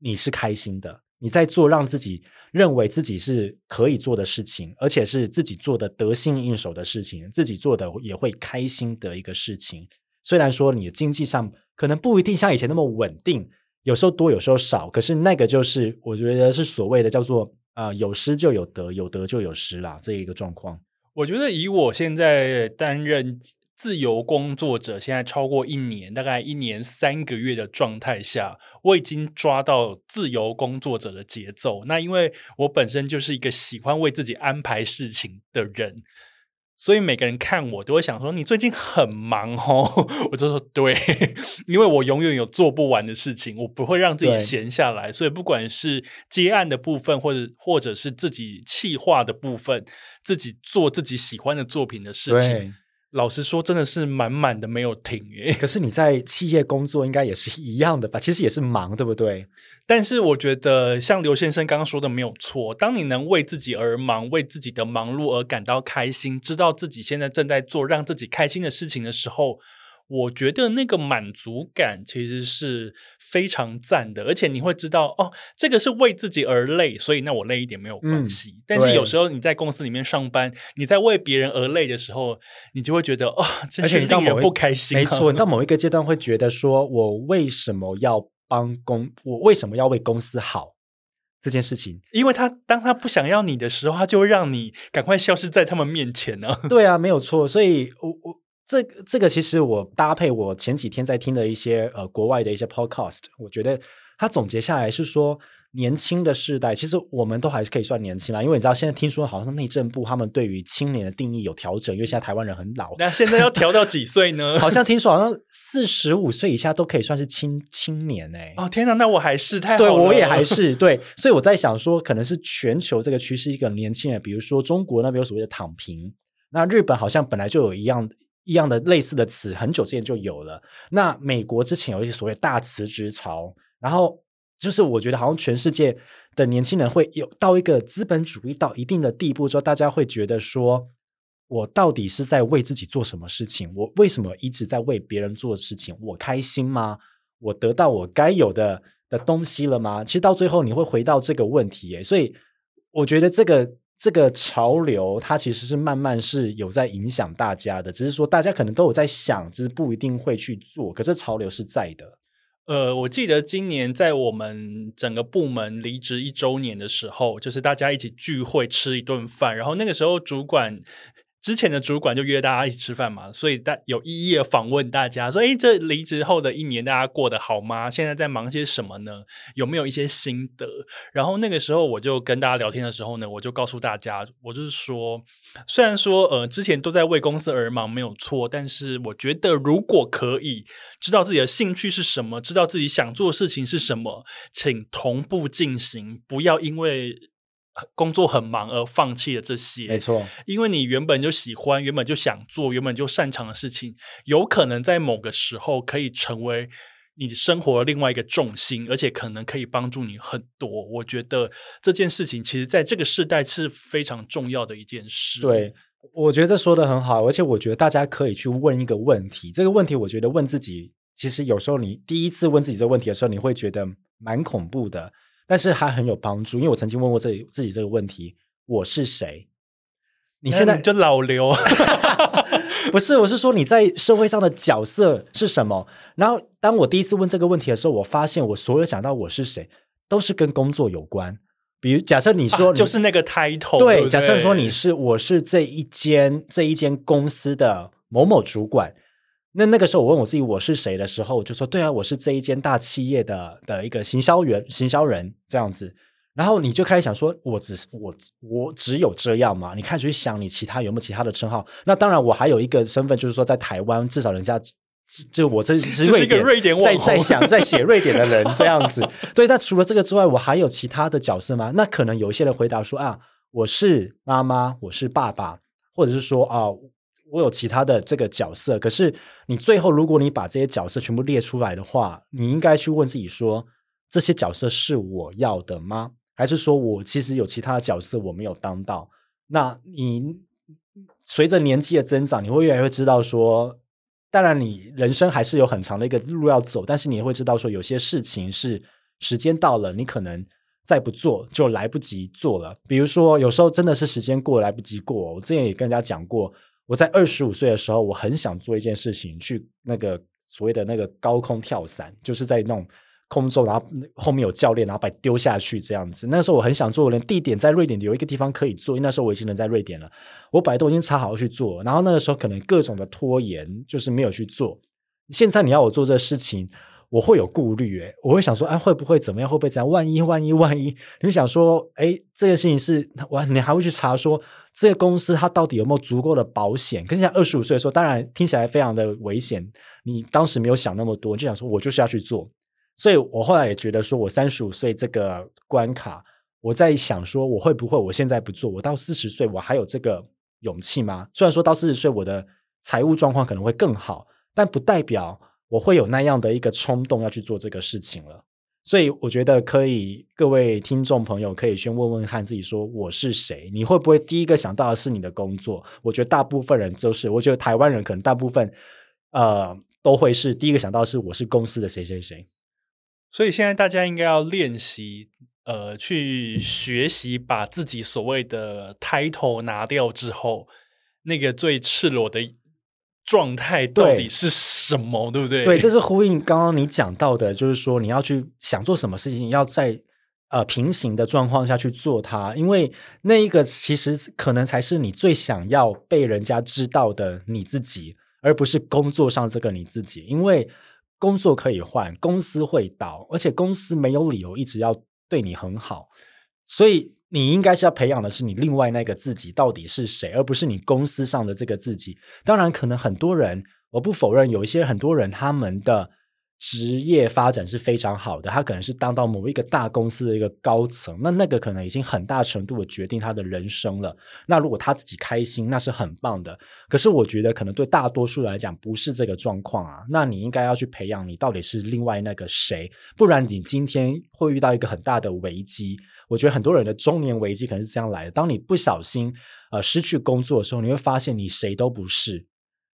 你是开心的，你在做让自己认为自己是可以做的事情，而且是自己做的得心应手的事情，自己做的也会开心的一个事情。虽然说你的经济上可能不一定像以前那么稳定，有时候多有时候少，可是那个就是我觉得是所谓的叫做有失就有得，有得就有失啦，这一个状况。我觉得以我现在担任自由工作者现在超过1年，大概1年3个月的状态下，我已经抓到自由工作者的节奏。那因为我本身就是一个喜欢为自己安排事情的人，所以每个人看我都会想说你最近很忙哦，我就说对，因为我永远有做不完的事情，我不会让自己闲下来。所以不管是接案的部分或者是自己企划的部分，自己做自己喜欢的作品的事情，老实说真的是满满的没有停耶。可是你在企业工作应该也是一样的吧，其实也是忙对不对？但是我觉得像刘先生刚刚说的没有错，当你能为自己而忙，为自己的忙碌而感到开心，知道自己现在正在做让自己开心的事情的时候，我觉得那个满足感其实是非常赞的。而且你会知道这个是为自己而累，所以那我累一点没有关系。但是有时候你在公司里面上班，你在为别人而累的时候，你就会觉得这是令人不开心。没错，你到某一个阶段会觉得说我为什么要为公司好这件事情，因为当他不想要你的时候，他就会让你赶快消失在他们面前呢。对啊，没有错。所以我这个其实我搭配我前几天在听的一些国外的一些 podcast， 我觉得他总结下来是说，年轻的世代其实我们都还是可以算年轻啦，因为你知道现在听说好像内政部他们对于青年的定义有调整，因为现在台湾人很老。那现在要调到几岁呢？好像听说好像45岁以下都可以算是青年欸。天哪，那我还是太好了。对，我也还是对。所以我在想说可能是全球这个趋势一个年轻人，比如说中国那边有所谓的躺平，那日本好像本来就有一样的类似的词，很久之前就有了。那美国之前有一些所谓大辞职潮，然后就是我觉得好像全世界的年轻人会有到一个资本主义到一定的地步之后，大家会觉得说我到底是在为自己做什么事情，我为什么一直在为别人做事情，我开心吗？我得到我该有的东西了吗？其实到最后你会回到这个问题耶。所以我觉得这个潮流它其实是慢慢是有在影响大家的，只是说大家可能都有在想，只是不一定会去做，可是潮流是在的。我记得今年在我们整个部门离职1周年的时候，就是大家一起聚会吃一顿饭，然后那个时候之前的主管就约大家一起吃饭嘛，所以有一一的访问大家说，这离职后的1年大家过得好吗？现在在忙些什么呢？有没有一些心得？然后那个时候我就跟大家聊天的时候呢，我就告诉大家，我就是说，虽然说之前都在为公司而忙没有错，但是我觉得如果可以知道自己的兴趣是什么，知道自己想做的事情是什么，请同步进行，不要因为工作很忙而放弃了这些。没错，因为你原本就喜欢，原本就想做，原本就擅长的事情，有可能在某个时候可以成为你生活的另外一个重心，而且可能可以帮助你很多。我觉得这件事情其实在这个世代是非常重要的一件事。对，我觉得这说得很好，而且我觉得大家可以去问一个问题，这个问题我觉得问自己，其实有时候你第一次问自己这个问题的时候，你会觉得蛮恐怖的，但是还很有帮助。因为我曾经问过自己这个问题，我是谁？你现在你就老刘不是，我是说你在社会上的角色是什么？然后当我第一次问这个问题的时候，我发现我所有想到我是谁都是跟工作有关。比如假设你说你就是那个 title， 对， 对，假设说我是这一间公司的某某主管，那个时候我问我自己我是谁的时候，我就说对啊，我是这一间大企业的一个行销人这样子。然后你就开始想说我只有这样嘛，你开始去想你其他有没有其他的称号。那当然我还有一个身份，就是说在台湾至少人家就我这是瑞典，瑞典在写瑞典的人这样子对，那除了这个之外我还有其他的角色吗？那可能有一些人回答说啊，我是妈妈，我是爸爸，或者是说啊我有其他的这个角色。可是你最后如果你把这些角色全部列出来的话，你应该去问自己说，这些角色是我要的吗？还是说我其实有其他的角色我没有当到？那你随着年纪的增长，你会越来越知道说，当然你人生还是有很长的一个路要走，但是你也会知道说有些事情是时间到了，你可能再不做就来不及做了。比如说有时候真的是时间过来不及过，我之前也跟人家讲过，我在25岁的时候，我很想做一件事情，去那个所谓的那个高空跳伞，就是在那种空中，然后后面有教练，然后把你丢下去这样子。那时候我很想做，我连地点在瑞典有一个地方可以做，因为那时候我已经人在瑞典了，我本来都已经查好去做，然后那个时候可能各种的拖延，就是没有去做。现在你要我做这事情，我会有顾虑，我会想说，会不会怎么样？会不会怎样？万一，你会想说，这个事情是，你还会去查说这个公司它到底有没有足够的保险？可是像25岁的时候，当然听起来非常的危险，你当时没有想那么多，就想说我就是要去做。所以我后来也觉得说，我35岁这个关卡，我在想说，我会不会我现在不做，我到40岁我还有这个勇气吗？虽然说到40岁我的财务状况可能会更好，但不代表我会有那样的一个冲动要去做这个事情了。所以我觉得可以，各位听众朋友可以先问问看自己说我是谁？你会不会第一个想到的是你的工作？我觉得大部分人都是，我觉得台湾人可能大部分都会是第一个想到的是我是公司的谁谁谁。所以现在大家应该要练习去学习把自己所谓的 title 拿掉之后，那个最赤裸的状态到底是什么， 对不对？对，这是呼应刚刚你讲到的，就是说你要去想做什么事情，要在平行的状况下去做它，因为那一个其实可能才是你最想要被人家知道的你自己，而不是工作上这个你自己。因为工作可以换，公司会倒，而且公司没有理由一直要对你很好，所以你应该是要培养的是你另外那个自己到底是谁，而不是你公司上的这个自己。当然可能很多人，我不否认有一些很多人他们的职业发展是非常好的，他可能是当到某一个大公司的一个高层，那个可能已经很大程度的决定他的人生了，那如果他自己开心那是很棒的，可是我觉得可能对大多数来讲不是这个状况啊，那你应该要去培养你到底是另外那个谁，不然你今天会遇到一个很大的危机。我觉得很多人的中年危机可能是这样来的，当你不小心失去工作的时候，你会发现你谁都不是，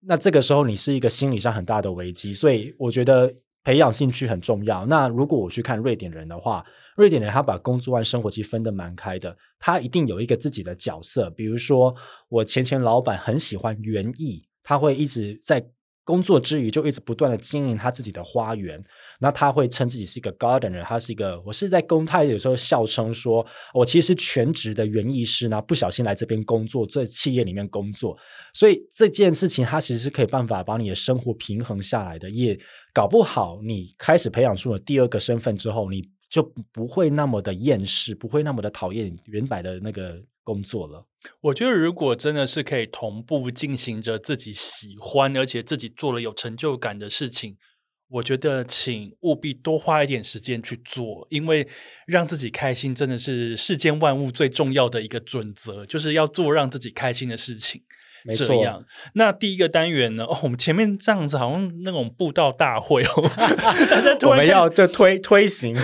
那这个时候你是一个心理上很大的危机，所以我觉得培养兴趣很重要。那如果我去看瑞典人的话，瑞典人他把工作和生活其实分得蛮开的，他一定有一个自己的角色，比如说我前老板很喜欢园艺，他会一直在工作之余就一直不断的经营他自己的花园，那他会称自己是一个 gardener， 他是一个，我是在公开有时候笑称说我其实是全职的园艺师，然后不小心来这边工作，在企业里面工作，所以这件事情他其实是可以办法把你的生活平衡下来的，也搞不好你开始培养出了第二个身份之后，你就不会那么的厌世，不会那么的讨厌原来的那个工作了。我觉得如果真的是可以同步进行着自己喜欢而且自己做了有成就感的事情，我觉得请务必多花一点时间去做，因为让自己开心真的是世间万物最重要的一个准则，就是要做让自己开心的事情。没错，这样。那第一个单元呢？哦，我们前面这样子好像那种布道大会哦，我们要就推行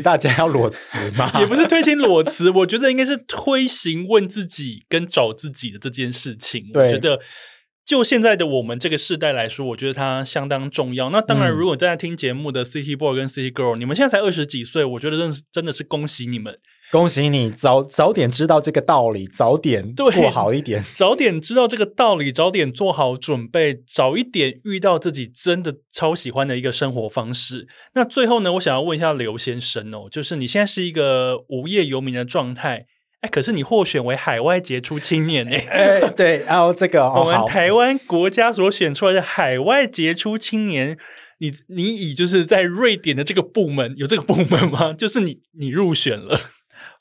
大家要裸辞嘛？也不是推行裸辞，我觉得应该是推行问自己跟找自己的这件事情。我觉得就现在的我们这个世代来说，我觉得它相当重要。那当然，如果在听节目的 City Boy 跟 City Girl， 你们现在才20几岁，我觉得真的是恭喜你们。恭喜你早点知道这个道理，早点过好一点，早点知道这个道理，早点做好准备，早一点遇到自己真的超喜欢的一个生活方式。那最后呢，我想要问一下刘先生哦，就是你现在是一个无业游民的状态，可是你获选为海外杰出青年对啊，这个我们台湾国家所选出来的海外杰出青年，你以就是在瑞典的这个部门，有这个部门吗？就是你入选了。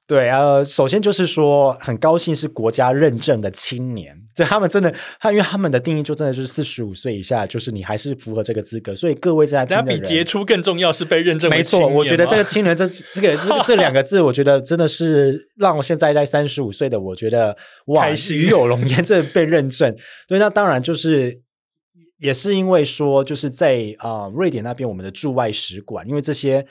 对首先就是说很高兴是国家认证的青年，就他们真的，因为他们的定义就真的就是45岁以下，就是你还是符合这个资格，所以各位正在听的人，那比杰出更重要是被认证为青年。没错，我觉得这个青年这两个字，我觉得真的是让我现在35岁的，我觉得哇，与有荣焉，这被认证。对，那当然就是。也是因为说就是在瑞典那边我们的驻外使馆，因为这些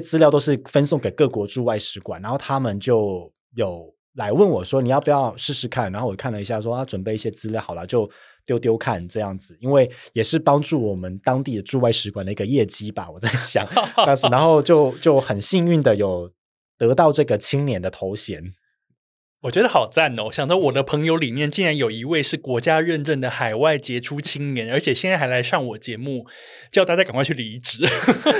资料都是分送给各国驻外使馆，然后他们就有来问我说你要不要试试看，然后我看了一下说准备一些资料好了就丢丢看这样子，因为也是帮助我们当地的驻外使馆的一个业绩吧，我在想但是然后就很幸运的有得到这个青年的头衔。我觉得好赞哦，想到我的朋友里面竟然有一位是国家认证的海外杰出青年，而且现在还来上我节目叫大家赶快去离职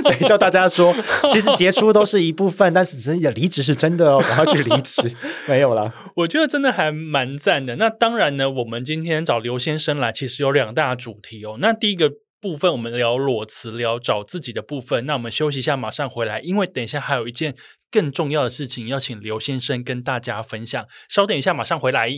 对，叫大家说其实杰出都是一部分但是真的离职是真的哦，赶快去离职没有啦，我觉得真的还蛮赞的。那当然呢，我们今天找刘先生来其实有2大主题哦。那第一个部分我们聊裸辞，聊找自己的部分，那我们休息一下马上回来，因为等一下还有一件更重要的事情要请刘先生跟大家分享，稍等一下马上回来。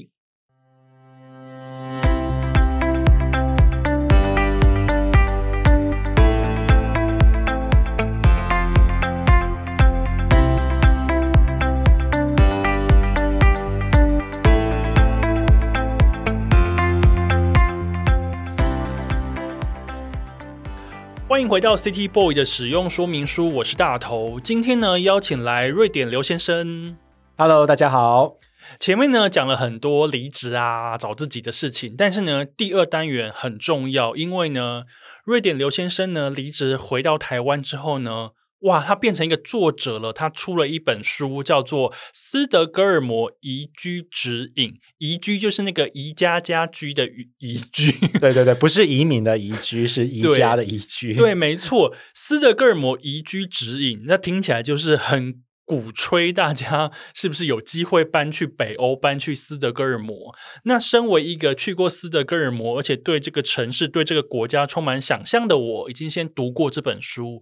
欢迎回到 City Boy 的使用说明书，我是大头。今天呢，邀请来瑞典刘先生。Hello， 大家好。前面呢讲了很多离职啊、找自己的事情，但是呢，第2单元很重要，因为呢，瑞典刘先生呢离职回到台湾之后呢，哇，他变成一个作者了，他出了一本书，叫做《斯德哥尔摩移居指引》。移居就是那个宜家家居的移居，对对对，不是移民的移居，是宜家的移居。对，没错，《斯德哥尔摩移居指引》，那听起来就是很鼓吹大家是不是有机会搬去北欧，搬去斯德哥尔摩。那身为一个去过斯德哥尔摩，而且对这个城市、对这个国家充满想象的我，已经先读过这本书。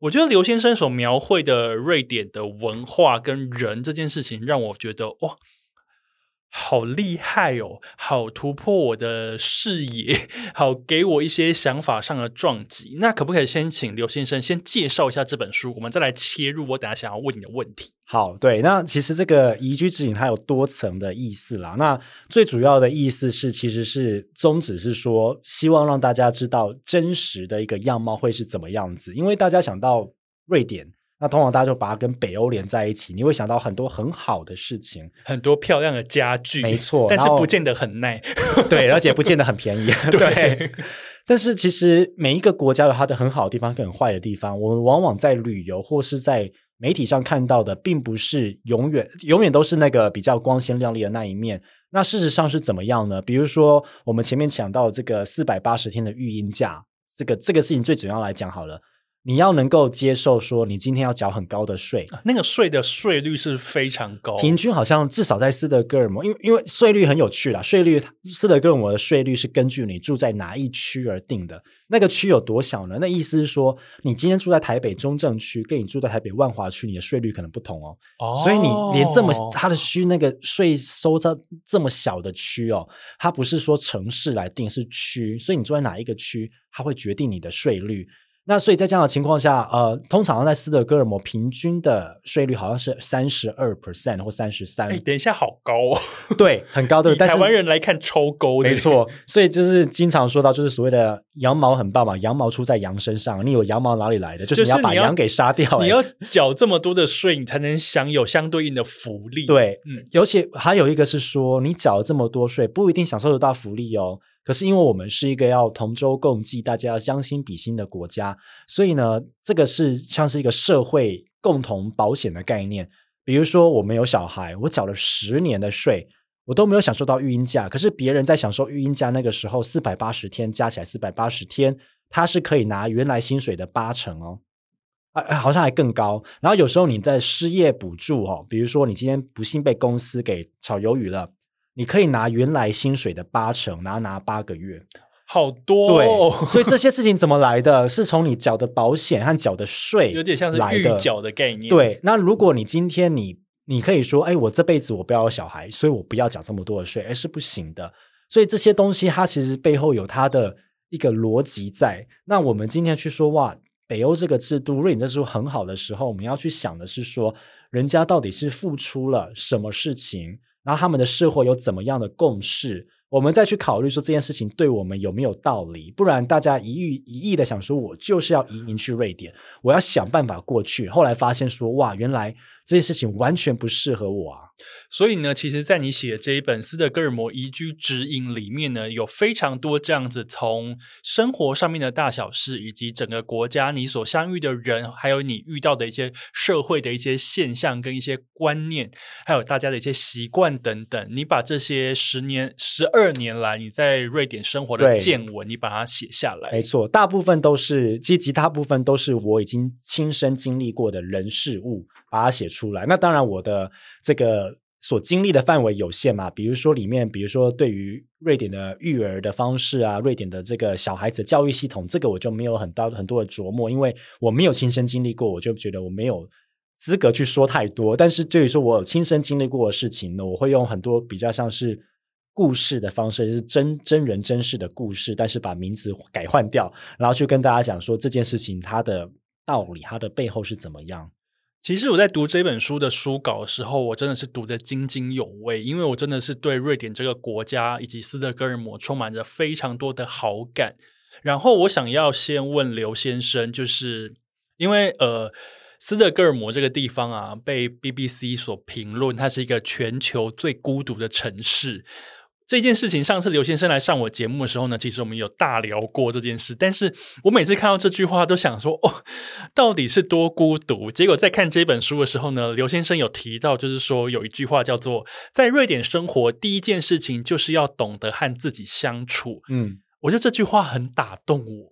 我觉得刘先生所描绘的瑞典的文化跟人这件事情让我觉得哇，好厉害哦，好突破我的视野，好给我一些想法上的撞击。那可不可以先请刘先生先介绍一下这本书，我们再来切入我等下想要问你的问题。好，对，那其实这个宜居指引它有多层的意思啦。那最主要的意思是，其实是宗旨是说，希望让大家知道真实的一个样貌会是怎么样子。因为大家想到瑞典，那通常大家就把它跟北欧连在一起，你会想到很多很好的事情，很多漂亮的家具，没错，但是不见得很耐对，而且不见得很便宜对，但是其实每一个国家有它的很好的地方跟很坏的地方，我们往往在旅游或是在媒体上看到的并不是永远都是那个比较光鲜亮丽的那一面。那事实上是怎么样呢？比如说我们前面讲到这个480天的育婴假，这个事情最主要来讲好了，你要能够接受说你今天要缴很高的税，那个税的税率是非常高，平均好像至少在斯德哥尔摩，因为税率很有趣啦，税率斯德哥尔摩的税率是根据你住在哪一区而定的，那个区有多小呢？那意思是说你今天住在台北中正区跟你住在台北万华区，你的税率可能不同哦。所以你连这么它的区那个税收到这么小的区哦，它不是说城市来定，是区，所以你住在哪一个区它会决定你的税率。那所以在这样的情况下，通常在斯德哥尔摩平均的税率好像是 32% 或 33%。哎，等一下，好高哦。对，很高的，以台湾人来看超高的。没错，所以就是经常说到就是所谓的羊毛很棒嘛，羊毛出在羊身上，你有羊毛哪里来的？就是你要把羊给杀掉，你要缴这么多的税，你才能享有相对应的福利。对，尤其还有一个是说，你缴了这么多税，不一定享受得到福利哦。可是因为我们是一个要同舟共济，大家要将心比心的国家，所以呢，这个是像是一个社会共同保险的概念。比如说我们有小孩，我缴了10年的税，我都没有享受到育婴假，可是别人在享受育婴假那个时候480天加起来480天，他是可以拿原来薪水的8成哦，好像还更高。然后有时候你在失业补助哦，比如说你今天不幸被公司给炒鱿鱼了，你可以拿原来薪水的8成，然后拿8个月，好多哦。对，所以这些事情怎么来的？是从你缴的保险和缴的税来的，有点像是预缴的概念。对，那如果你今天你可以说，哎，我这辈子我不要有小孩，所以我不要缴这么多的税，哎，是不行的。所以这些东西它其实背后有它的一个逻辑在。那我们今天去说哇，北欧这个制度、瑞典这制度很好的时候，我们要去想的是说，人家到底是付出了什么事情。然后他们的社会有怎么样的共识，我们再去考虑说这件事情对我们有没有道理。不然大家一意的想说我就是要移民去瑞典，我要想办法过去，后来发现说哇，原来这件事情完全不适合我啊。所以呢，其实在你写的这一本《斯德哥尔摩宜居指引》里面呢，有非常多这样子从生活上面的大小事，以及整个国家你所相遇的人，还有你遇到的一些社会的一些现象跟一些观念，还有大家的一些习惯等等，你把这些12年来你在瑞典生活的见闻你把它写下来。没错，其实大部分都是我已经亲身经历过的人事物把它写出来。那当然我的这个所经历的范围有限嘛，比如说对于瑞典的育儿的方式啊，瑞典的这个小孩子的教育系统，这个我就没有很多的琢磨，因为我没有亲身经历过，我就觉得我没有资格去说太多。但是对于说我有亲身经历过的事情呢，我会用很多比较像是故事的方式，就是真人真事的故事，但是把名字改换掉，然后去跟大家讲说这件事情它的道理，它的背后是怎么样。其实我在读这本书的书稿的时候，我真的是读得津津有味，因为我真的是对瑞典这个国家以及斯德哥尔摩充满着非常多的好感。然后我想要先问刘先生，就是因为斯德哥尔摩这个地方啊，被 BBC 所评论，它是一个全球最孤独的城市。这件事情上次刘先生来上我节目的时候呢，其实我们有大聊过这件事，但是我每次看到这句话都想说哦，到底是多孤独。结果在看这本书的时候呢，刘先生有提到，就是说有一句话叫做在瑞典生活第一件事情就是要懂得和自己相处。我觉得这句话很打动我。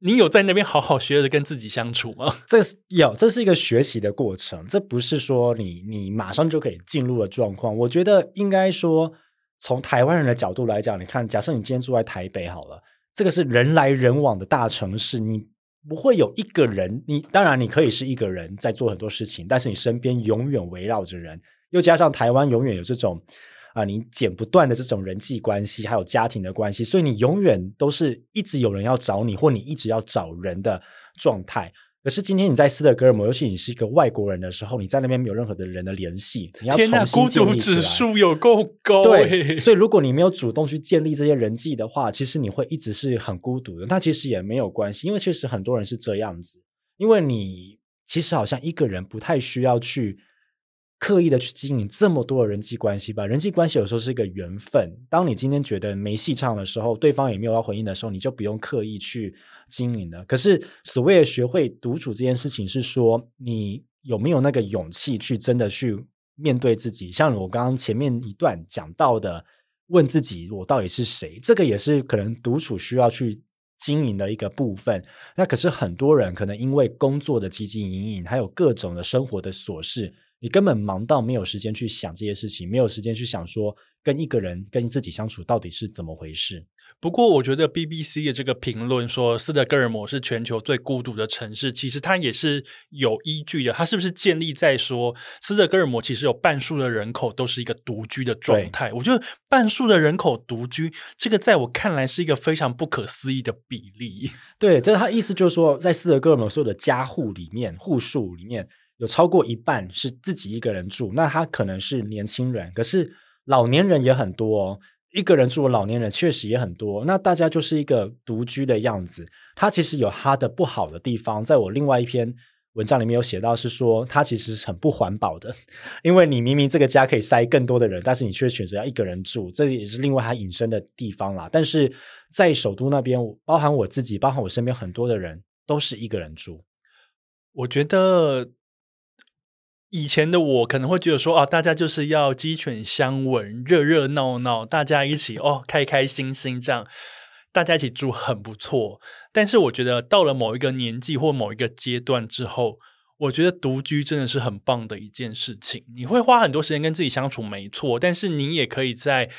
你有在那边好好学着跟自己相处吗？这是一个学习的过程，这不是说你马上就可以进入的状况。我觉得应该说从台湾人的角度来讲，你看，假设你今天住在台北好了，这个是人来人往的大城市，你不会有一个人，你当然你可以是一个人在做很多事情，但是你身边永远围绕着人，又加上台湾永远有这种你剪不断的这种人际关系还有家庭的关系，所以你永远都是一直有人要找你，或你一直要找人的状态。可是今天你在斯德哥尔摩，尤其你是一个外国人的时候，你在那边没有任何的人的联系，你要重新建立起来。天哪，孤独指数有够高，对，所以如果你没有主动去建立这些人际的话，其实你会一直是很孤独的。那其实也没有关系，因为确实很多人是这样子，因为你其实好像一个人不太需要去刻意的去经营这么多的人际关系吧。人际关系有时候是一个缘分，当你今天觉得没戏唱的时候，对方也没有要回应的时候，你就不用刻意去经营了。可是所谓的学会独处这件事情，是说你有没有那个勇气去真的去面对自己。像我刚刚前面一段讲到的，问自己我到底是谁，这个也是可能独处需要去经营的一个部分。那可是很多人可能因为工作的汲汲营营，还有各种的生活的琐事，你根本忙到没有时间去想这些事情，没有时间去想说跟一个人跟自己相处到底是怎么回事。不过我觉得 BBC 的这个评论说斯德哥尔摩是全球最孤独的城市，其实它也是有依据的。它是不是建立在说斯德哥尔摩其实有半数的人口都是一个独居的状态？我觉得半数的人口独居，这个在我看来是一个非常不可思议的比例。对，这它意思就是说，在斯德哥尔摩所有的家户里面，户数里面有超过一半是自己一个人住，那他可能是年轻人，可是老年人也很多哦，一个人住的老年人确实也很多。那大家就是一个独居的样子，他其实有他的不好的地方。在我另外一篇文章里面有写到，是说他其实是很不环保的，因为你明明这个家可以塞更多的人，但是你却选择要一个人住，这也是另外他隐身的地方啦。但是在首都那边，包含我自己，包含我身边很多的人都是一个人住。我觉得以前的我可能会觉得说，啊，大家就是要鸡犬相闻，热热闹闹，大家一起哦，开开心心这样，大家一起住很不错。但是我觉得到了某一个年纪或某一个阶段之后，我觉得独居真的是很棒的一件事情。你会花很多时间跟自己相处，没错，但是你也可以在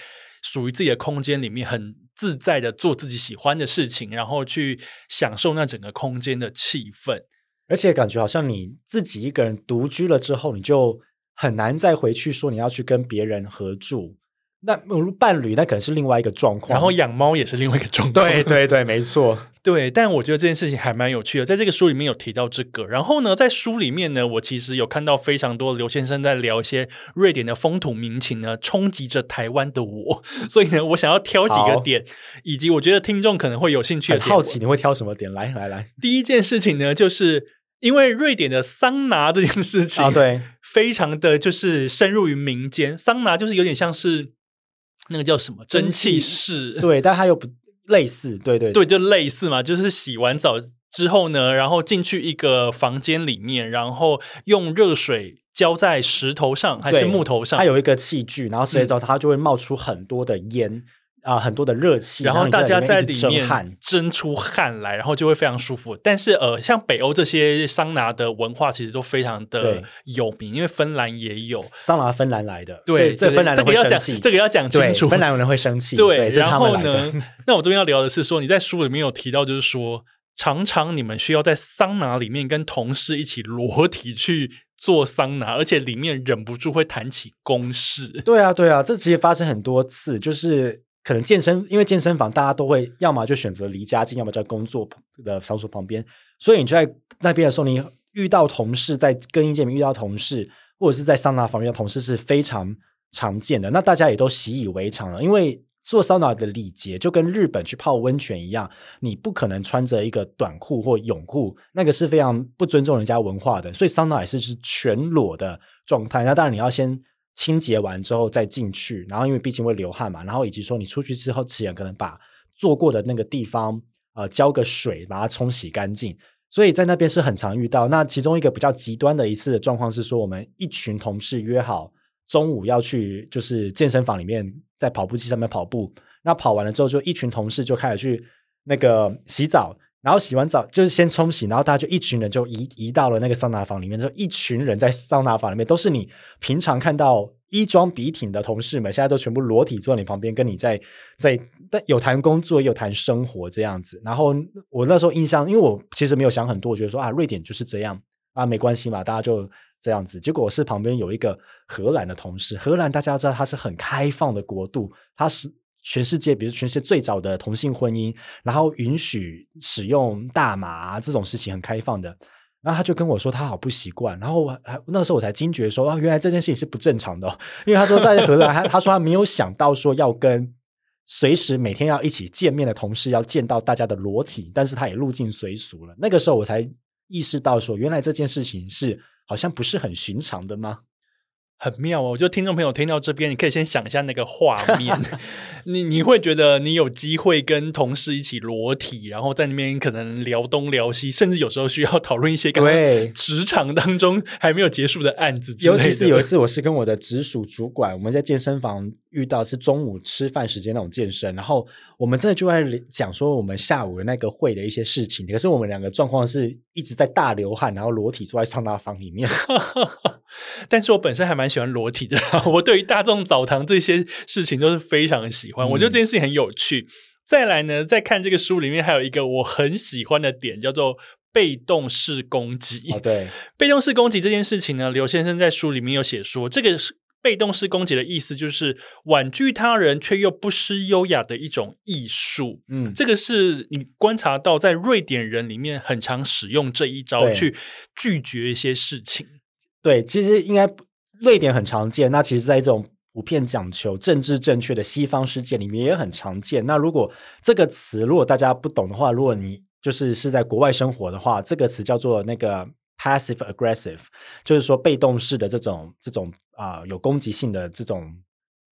属于自己的空间里面很自在的做自己喜欢的事情，然后去享受那整个空间的气氛。而且感觉好像你自己一个人独居了之后，你就很难再回去说你要去跟别人合住。那伴侣那可能是另外一个状况，然后养猫也是另外一个状况。对对对，没错。对，但我觉得这件事情还蛮有趣的，在这个书里面有提到这个。然后呢，在书里面呢，我其实有看到非常多刘先生在聊一些瑞典的风土民情呢，冲击着台湾的我。所以呢，我想要挑几个点，以及我觉得听众可能会有兴趣的点。很好奇你会挑什么点？来来来，第一件事情呢，就是因为瑞典的桑拿这件事情，对，非常的就是深入于民间。桑拿就是有点像是那个叫什么蒸汽室，对，但它又不类似，对对对，就类似嘛，就是洗完澡之后呢，然后进去一个房间里面，然后用热水浇在石头上还是木头上，它有一个器具，然后随着它就会冒出很多的烟。很多的热气，然后大家在里面蒸出汗来，然后就会非常舒服。但是像北欧这些桑拿的文化其实都非常的有名，因为芬兰也有桑拿，芬兰来的，对，这芬兰人会生气，这个要讲清楚，芬兰人会生气，对，然后呢，那我这边要聊的是说，你在书里面有提到，就是说常常你们需要在桑拿里面跟同事一起裸体去做桑拿，而且里面忍不住会谈起公事。对啊对啊，这其实发生很多次，就是可能健身，因为健身房大家都会要么就选择离家近，要么在工作的场所旁边，所以你就在那边的时候，你遇到同事，在更衣间里面遇到同事，或者是在桑拿房遇到同事是非常常见的。那大家也都习以为常了，因为做桑拿的礼节就跟日本去泡温泉一样，你不可能穿着一个短裤或泳裤，那个是非常不尊重人家文化的，所以桑拿也是全裸的状态。那当然你要先清洁完之后再进去，然后因为毕竟会流汗嘛，然后以及说你出去之后前可能把坐过的那个地方浇个水把它冲洗干净，所以在那边是很常遇到。那其中一个比较极端的一次的状况是说，我们一群同事约好中午要去就是健身房里面在跑步机上面跑步，那跑完了之后就一群同事就开始去那个洗澡，然后洗完澡就是先冲洗，然后大家就一群人就 移到了那个桑拿房里面，就一群人在桑拿房里面，都是你平常看到衣装笔挺的同事们，现在都全部裸体坐在你旁边，跟你在有谈工作有谈生活这样子。然后我那时候印象，因为我其实没有想很多，我觉得说啊，瑞典就是这样啊，没关系嘛，大家就这样子。结果我是旁边有一个荷兰的同事，荷兰大家知道它是很开放的国度，它是全世界比如全世界最早的同性婚姻，然后允许使用大麻这种事情很开放的。然后他就跟我说他好不习惯，然后那时候我才惊觉说、啊、原来这件事情是不正常的、哦、因为他说在荷兰他说他没有想到说要跟随时每天要一起见面的同事要见到大家的裸体，但是他也入境随俗了。那个时候我才意识到说原来这件事情是好像不是很寻常的吗？很妙哦！我觉得听众朋友听到这边，你可以先想一下那个画面，你会觉得你有机会跟同事一起裸体，然后在那边可能聊东聊西，甚至有时候需要讨论一些刚刚职场当中还没有结束的案子之类的。尤其是有一次，我是跟我的直属主管，我们在健身房遇到，是中午吃饭时间那种健身，然后我们真的就在讲说我们下午的那个会的一些事情，可是我们两个状况是一直在大流汗，然后裸体坐在桑拿房里面。但是我本身还蛮喜欢裸体的，我对于大众澡堂这些事情都是非常喜欢，我觉得这件事情很有趣。再来呢，在看这个书里面还有一个我很喜欢的点，叫做被动式攻击、哦、对，被动式攻击这件事情呢，刘先生在书里面有写说，这个被动式攻击的意思就是婉拒他人却又不失优雅的一种艺术。嗯，这个是你观察到在瑞典人里面很常使用这一招去拒绝一些事情。对，其实应该瑞典很常见，那其实在这种普遍讲求政治正确的西方世界里面也很常见。那如果这个词如果大家不懂的话，如果你就是在国外生活的话，这个词叫做那个passive aggressive， 就是说被动式的这种有攻击性的这种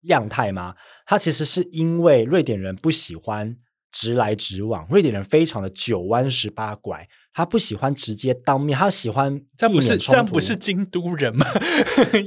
样态吗？它其实是因为瑞典人不喜欢直来直往，瑞典人非常的九弯十八拐，他不喜欢直接当面，他喜欢避免冲突。这样不是京都人吗？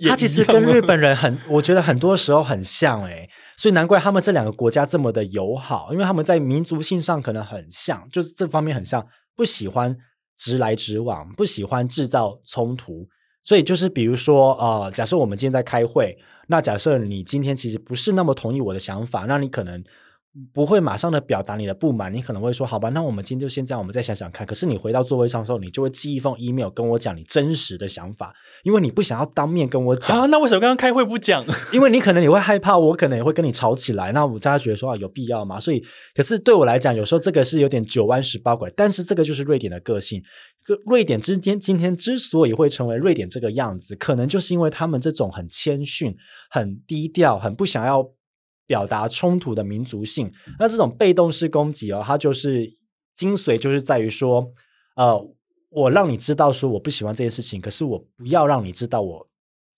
他其实跟日本人我觉得很多时候很像欸，所以难怪他们这两个国家这么的友好，因为他们在民族性上可能很像，就是这方面很像，不喜欢直来直往，不喜欢制造冲突。所以就是比如说假设我们今天在开会，那假设你今天其实不是那么同意我的想法，那你可能不会马上的表达你的不满，你可能会说好吧，那我们今天就先这样，我们再想想看。可是你回到座位上的时候，你就会寄一封 email 跟我讲你真实的想法，因为你不想要当面跟我讲啊。那为什么刚刚开会不讲？因为你可能你会害怕我可能也会跟你吵起来，那我大家觉得说、啊、有必要吗？所以可是对我来讲，有时候这个是有点九弯十八拐，但是这个就是瑞典的个性。瑞典之间今天之所以会成为瑞典这个样子，可能就是因为他们这种很谦逊、很低调、很不想要表达冲突的民族性。那这种被动式攻击它就是精髓，就是在于说我让你知道说我不喜欢这件事情，可是我不要让你知道我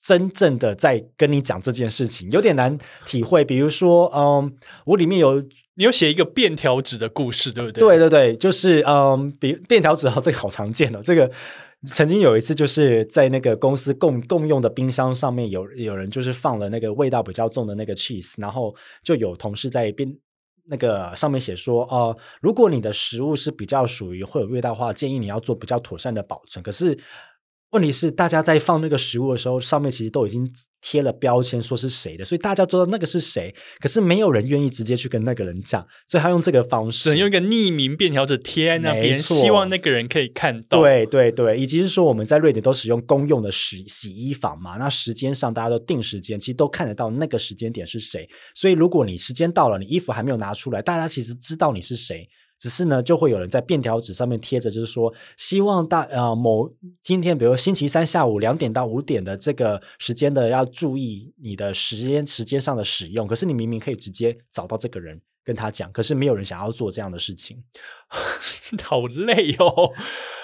真正的在跟你讲这件事情。有点难体会，比如说我里面你有写一个便条纸的故事，对不对？对对对，就是便条纸这个好常见哦。这个曾经有一次，就是在那个公司共用的冰箱上面有人就是放了那个味道比较重的那个 cheese， 然后就有同事在那个上面写说如果你的食物是比较属于会有味道的话，建议你要做比较妥善的保存。可是问题是大家在放那个食物的时候，上面其实都已经贴了标签说是谁的，所以大家知道那个是谁，可是没有人愿意直接去跟那个人讲，所以他用这个方式，用一个匿名便条纸贴在那边，希望那个人可以看到。对对对，以及是说我们在瑞典都使用公用的洗衣房嘛，那时间上大家都定时间，其实都看得到那个时间点是谁，所以如果你时间到了，你衣服还没有拿出来，大家其实知道你是谁，只是呢就会有人在便条纸上面贴着，就是说希望今天比如星期三下午2点到5点的这个时间的要注意你的时间上的使用，可是你明明可以直接找到这个人跟他讲，可是没有人想要做这样的事情。好累哦，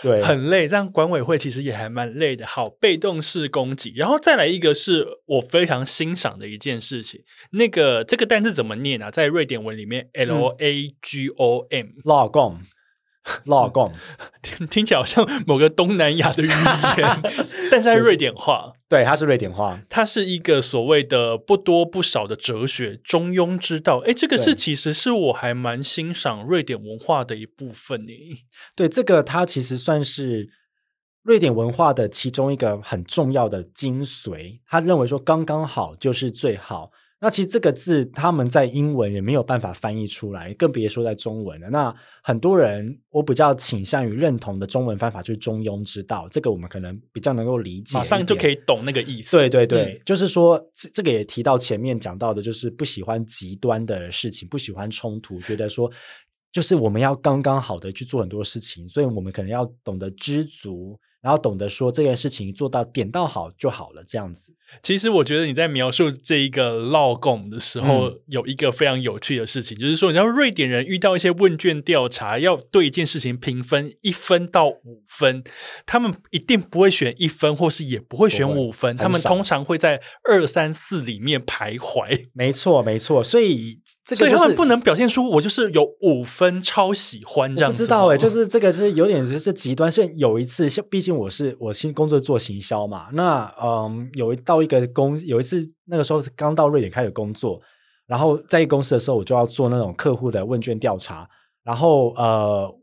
对，很累，让管委会其实也还蛮累的。好，被动式攻击，然后再来一个是我非常欣赏的一件事情，那个这个单字怎么念啊？在瑞典文里面 Lagom Lagom Lagom 听起来好像某个东南亚的语言，但是在瑞典话、就是、对，它是瑞典话，它是一个所谓的不多不少的哲学，中庸之道。这个其实是我还蛮欣赏瑞典文化的一部分。对，这个它其实算是瑞典文化的其中一个很重要的精髓，他认为说刚刚好就是最好，那其实这个字他们在英文也没有办法翻译出来，更别说在中文了。那很多人我比较倾向于认同的中文翻法就是中庸之道，这个我们可能比较能够理解，马上就可以懂那个意思。对对对、嗯、就是说这个也提到前面讲到的，就是不喜欢极端的事情，不喜欢冲突，觉得说就是我们要刚刚好的去做很多事情，所以我们可能要懂得知足，然后懂得说这件事情做到点到好就好了，这样子。其实我觉得你在描述这一个劳工的时候、嗯、有一个非常有趣的事情，就是说你知道瑞典人遇到一些问卷调查要对一件事情评分1分到5分，他们一定不会选1分，或是也不会选5分，他们通常会在2、3、4里面徘徊。没错没错，所以这个、就是、所以他们不能表现出我就是有5分超喜欢这样子。我不知道耶、欸、就是这个是有点就是极端。所以有一次毕竟我新工作做行销嘛，那有一次那个时候刚到瑞典开始工作，然后在公司的时候我就要做那种客户的问卷调查，然后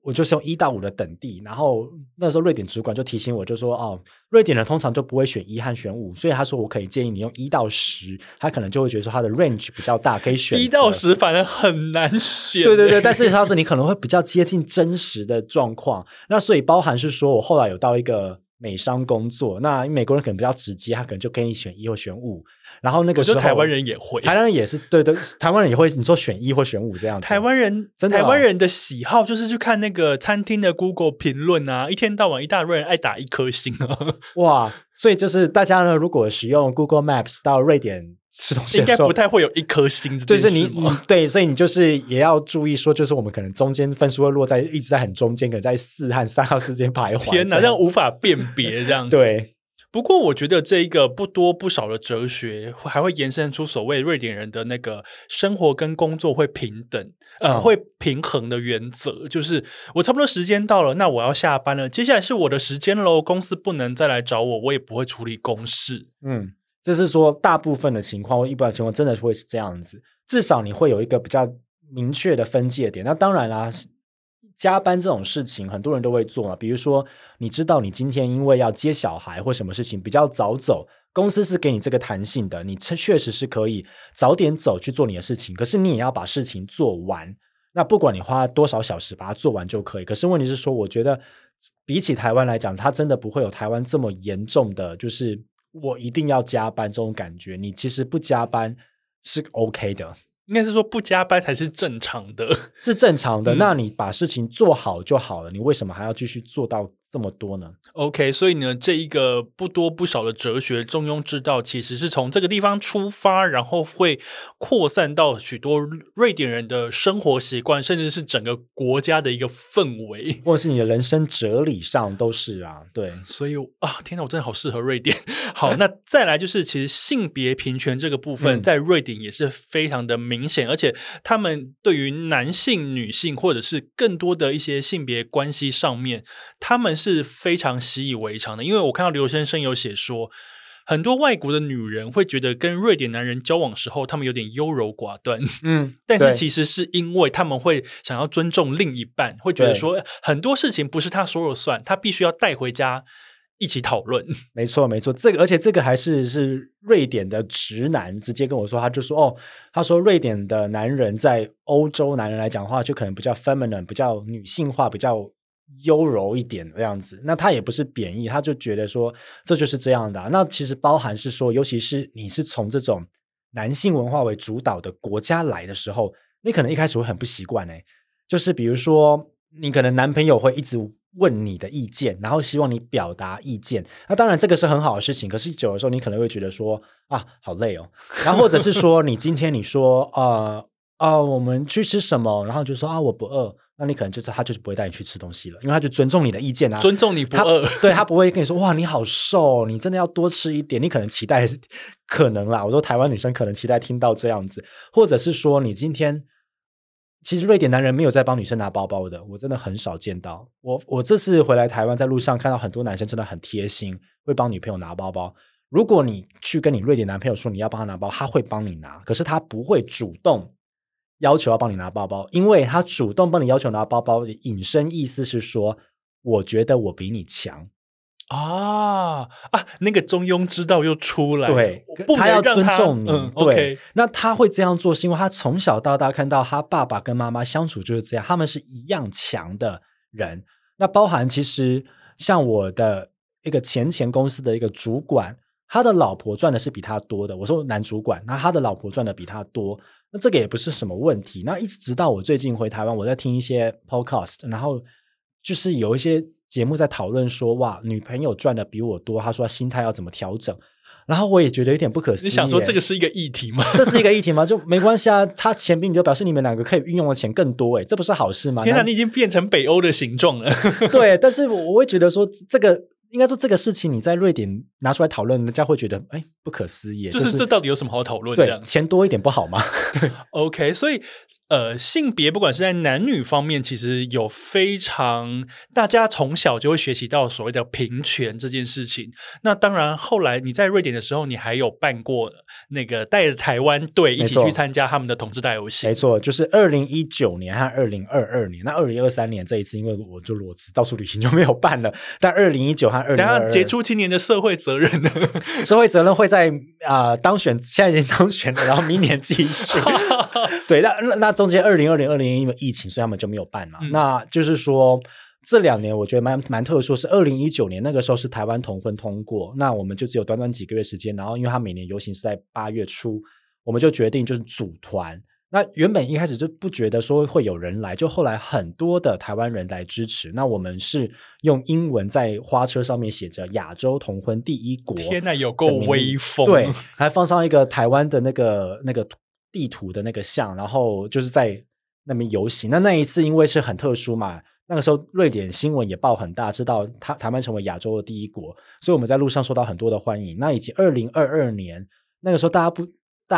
我就是用1到5的等第，然后那时候瑞典主管就提醒我，就说哦，瑞典人通常就不会选1和选5，所以他说我可以建议你用1到10，他可能就会觉得说他的 range 比较大，可以选1到10反而很难选。对对对，但是他说你可能会比较接近真实的状况。那所以包含是说我后来有到一个美商工作，那美国人可能比较直接，他可能就可以选1或选5，然后那个时候台湾人也会，台湾人也是对对，台湾人也会你说选1或选5这样子。台湾人的喜好就是去看那个餐厅的 Google 评论啊，一天到晚一大堆人爱打1颗星啊，哇！所以就是大家呢，如果使用 Google Maps 到瑞典吃东西的时候，应该不太会有1颗星，就是你对，所以你就是也要注意说，就是我们可能中间分数会落在一直在很中间，可能在4和3到4之间徘徊。天哪，这样无法辨别这样子。对。不过我觉得这一个不多不少的哲学还会延伸出所谓瑞典人的那个生活跟工作会平等会平衡的原则，就是我差不多时间到了，那我要下班了，接下来是我的时间咯，公司不能再来找我，我也不会处理公事。嗯，就是说大部分的情况或一般的情况真的会是这样子，至少你会有一个比较明确的分界点。那当然啦，加班这种事情很多人都会做嘛，比如说你知道你今天因为要接小孩或什么事情比较早走，公司是给你这个弹性的，你确实是可以早点走去做你的事情，可是你也要把事情做完，那不管你花多少小时把它做完就可以。可是问题是说，我觉得比起台湾来讲，它真的不会有台湾这么严重的就是我一定要加班这种感觉，你其实不加班是 OK 的，应该是说不加班才是正常的，是正常的。那你把事情做好就好了，你为什么还要继续做到这么多呢？ OK， 所以呢，这一个不多不少的哲学中庸之道其实是从这个地方出发，然后会扩散到许多瑞典人的生活习惯，甚至是整个国家的一个氛围，或者是你的人生哲理上都是啊。对，所以啊，天哪，我真的好适合瑞典。好，那再来就是其实性别平权这个部分在瑞典也是非常的明显，而且他们对于男性女性或者是更多的一些性别关系上面，他们是非常习以为常的。因为我看到留学生有写说，很多外国的女人会觉得跟瑞典男人交往时候他们有点优柔寡断，但是其实是因为他们会想要尊重另一半，会觉得说很多事情不是他说了算，他必须要带回家一起讨论。没错没错，这个而且这个还是瑞典的直男直接跟我说，他就说哦，他说瑞典的男人在欧洲男人来讲的话，就可能比较 feminine， 比较女性化，比较优柔一点这样子。那他也不是贬义，他就觉得说这就是这样的啊。那其实包含是说，尤其是你是从这种男性文化为主导的国家来的时候，你可能一开始会很不习惯欸，就是比如说你可能男朋友会一直问你的意见，然后希望你表达意见，那当然这个是很好的事情，可是久的时候你可能会觉得说啊，好累哦。然后或者是说你今天你说我们去吃什么，然后就说啊，我不饿，那你可能就是他就是不会带你去吃东西了，因为他就尊重你的意见啊，尊重你不饿。对，他不会跟你说哇，你好瘦，你真的要多吃一点，你可能期待可能啦，我说台湾女生可能期待听到这样子。或者是说你今天其实瑞典男人没有在帮女生拿包包的，我真的很少见到。我这次回来台湾，在路上看到很多男生真的很贴心，会帮女朋友拿包包。如果你去跟你瑞典男朋友说你要帮他拿包，他会帮你拿，可是他不会主动要求要帮你拿包包，因为他主动帮你要求拿包包的引申意思是说，我觉得我比你强。那个中庸之道又出来了，对，他要尊重你，对，那他会这样做是因为他从小到大看到他爸爸跟妈妈相处就是这样，他们是一样强的人。那包含其实像我的一个前公司的一个主管，他的老婆赚的是比他多的，我说男主管，那他的老婆赚的比他多，那这个也不是什么问题。那一直到我最近回台湾，我在听一些 podcast， 然后就是有一些节目在讨论说，哇，女朋友赚的比我多，他说他心态要怎么调整，然后我也觉得有点不可思议。你想说这个是一个议题吗？这是一个议题吗？就没关系啊，他钱比你多表示你们两个可以运用的钱更多，这不是好事吗？天哪，你已经变成北欧的形状了。对，但是我会觉得说这个应该说这个事情你在瑞典拿出来讨论，人家会觉得哎，不可思议，就是这到底有什么好讨论？对，钱多一点不好吗？对 ，OK， 所以性别不管是在男女方面，其实有非常大家从小就会学习到所谓的平权这件事情。那当然，后来你在瑞典的时候，你还有办过那个带着台湾队一起去参加他们的同志大游行，没错，就是2019年和2022年。那2023年这一次，因为我就裸辞到处旅行就没有办了，但2019和2022，等下杰出青年的社会责任呢？社会责任会在当选，现在已经当选了，然后明年继续。对，那中间2020、2021因为疫情，所以他们就没有办嘛。那就是说这2年我觉得蛮特殊，是2019年那个时候是台湾同婚通过，那我们就只有短短几个月时间，然后因为他每年游行是在8月初，我们就决定就是组团。那原本一开始就不觉得说会有人来，就后来很多的台湾人来支持。那我们是用英文在花车上面写着亚洲同婚第一国，天哪，有够威风。对，还放上一个台湾的那个地图的那个像，然后就是在那边游行。那一次因为是很特殊嘛，那个时候瑞典新闻也报很大，知道台湾成为亚洲的第一国，所以我们在路上受到很多的欢迎。那以及2022年那个时候大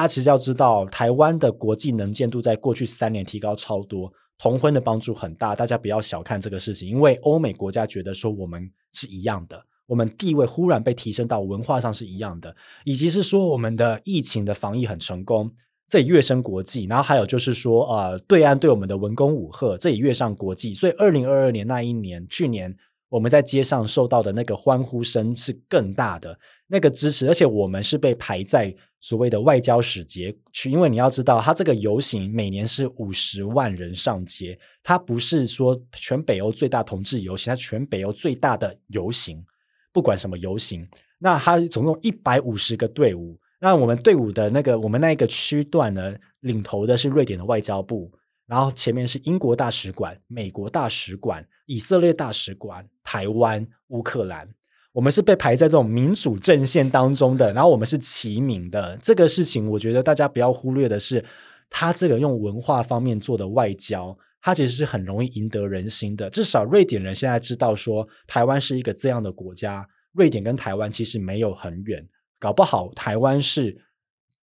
家其实要知道，台湾的国际能见度在过去3年提高超多，同婚的帮助很大，大家不要小看这个事情，因为欧美国家觉得说我们是一样的，我们地位忽然被提升到文化上是一样的，以及是说我们的疫情的防疫很成功，这也跃升国际。然后还有就是说对岸对我们的文攻武吓，这也跃上国际。所以2022年那一年，去年我们在街上受到的那个欢呼声是更大的，那个支持，而且我们是被排在所谓的外交使节区，因为你要知道它这个游行每年是50万人上街，它不是说全北欧最大同志游行，它全北欧最大的游行，不管什么游行。那它总共150个队伍，那我们队伍的我们那一个区段呢，领头的是瑞典的外交部，然后前面是英国大使馆、美国大使馆、以色列大使馆、台湾、乌克兰。我们是被排在这种民主阵线当中的，然后我们是齐名的。这个事情我觉得大家不要忽略的是，他这个用文化方面做的外交，他其实是很容易赢得人心的。至少瑞典人现在知道说台湾是一个这样的国家，瑞典跟台湾其实没有很远，搞不好台湾是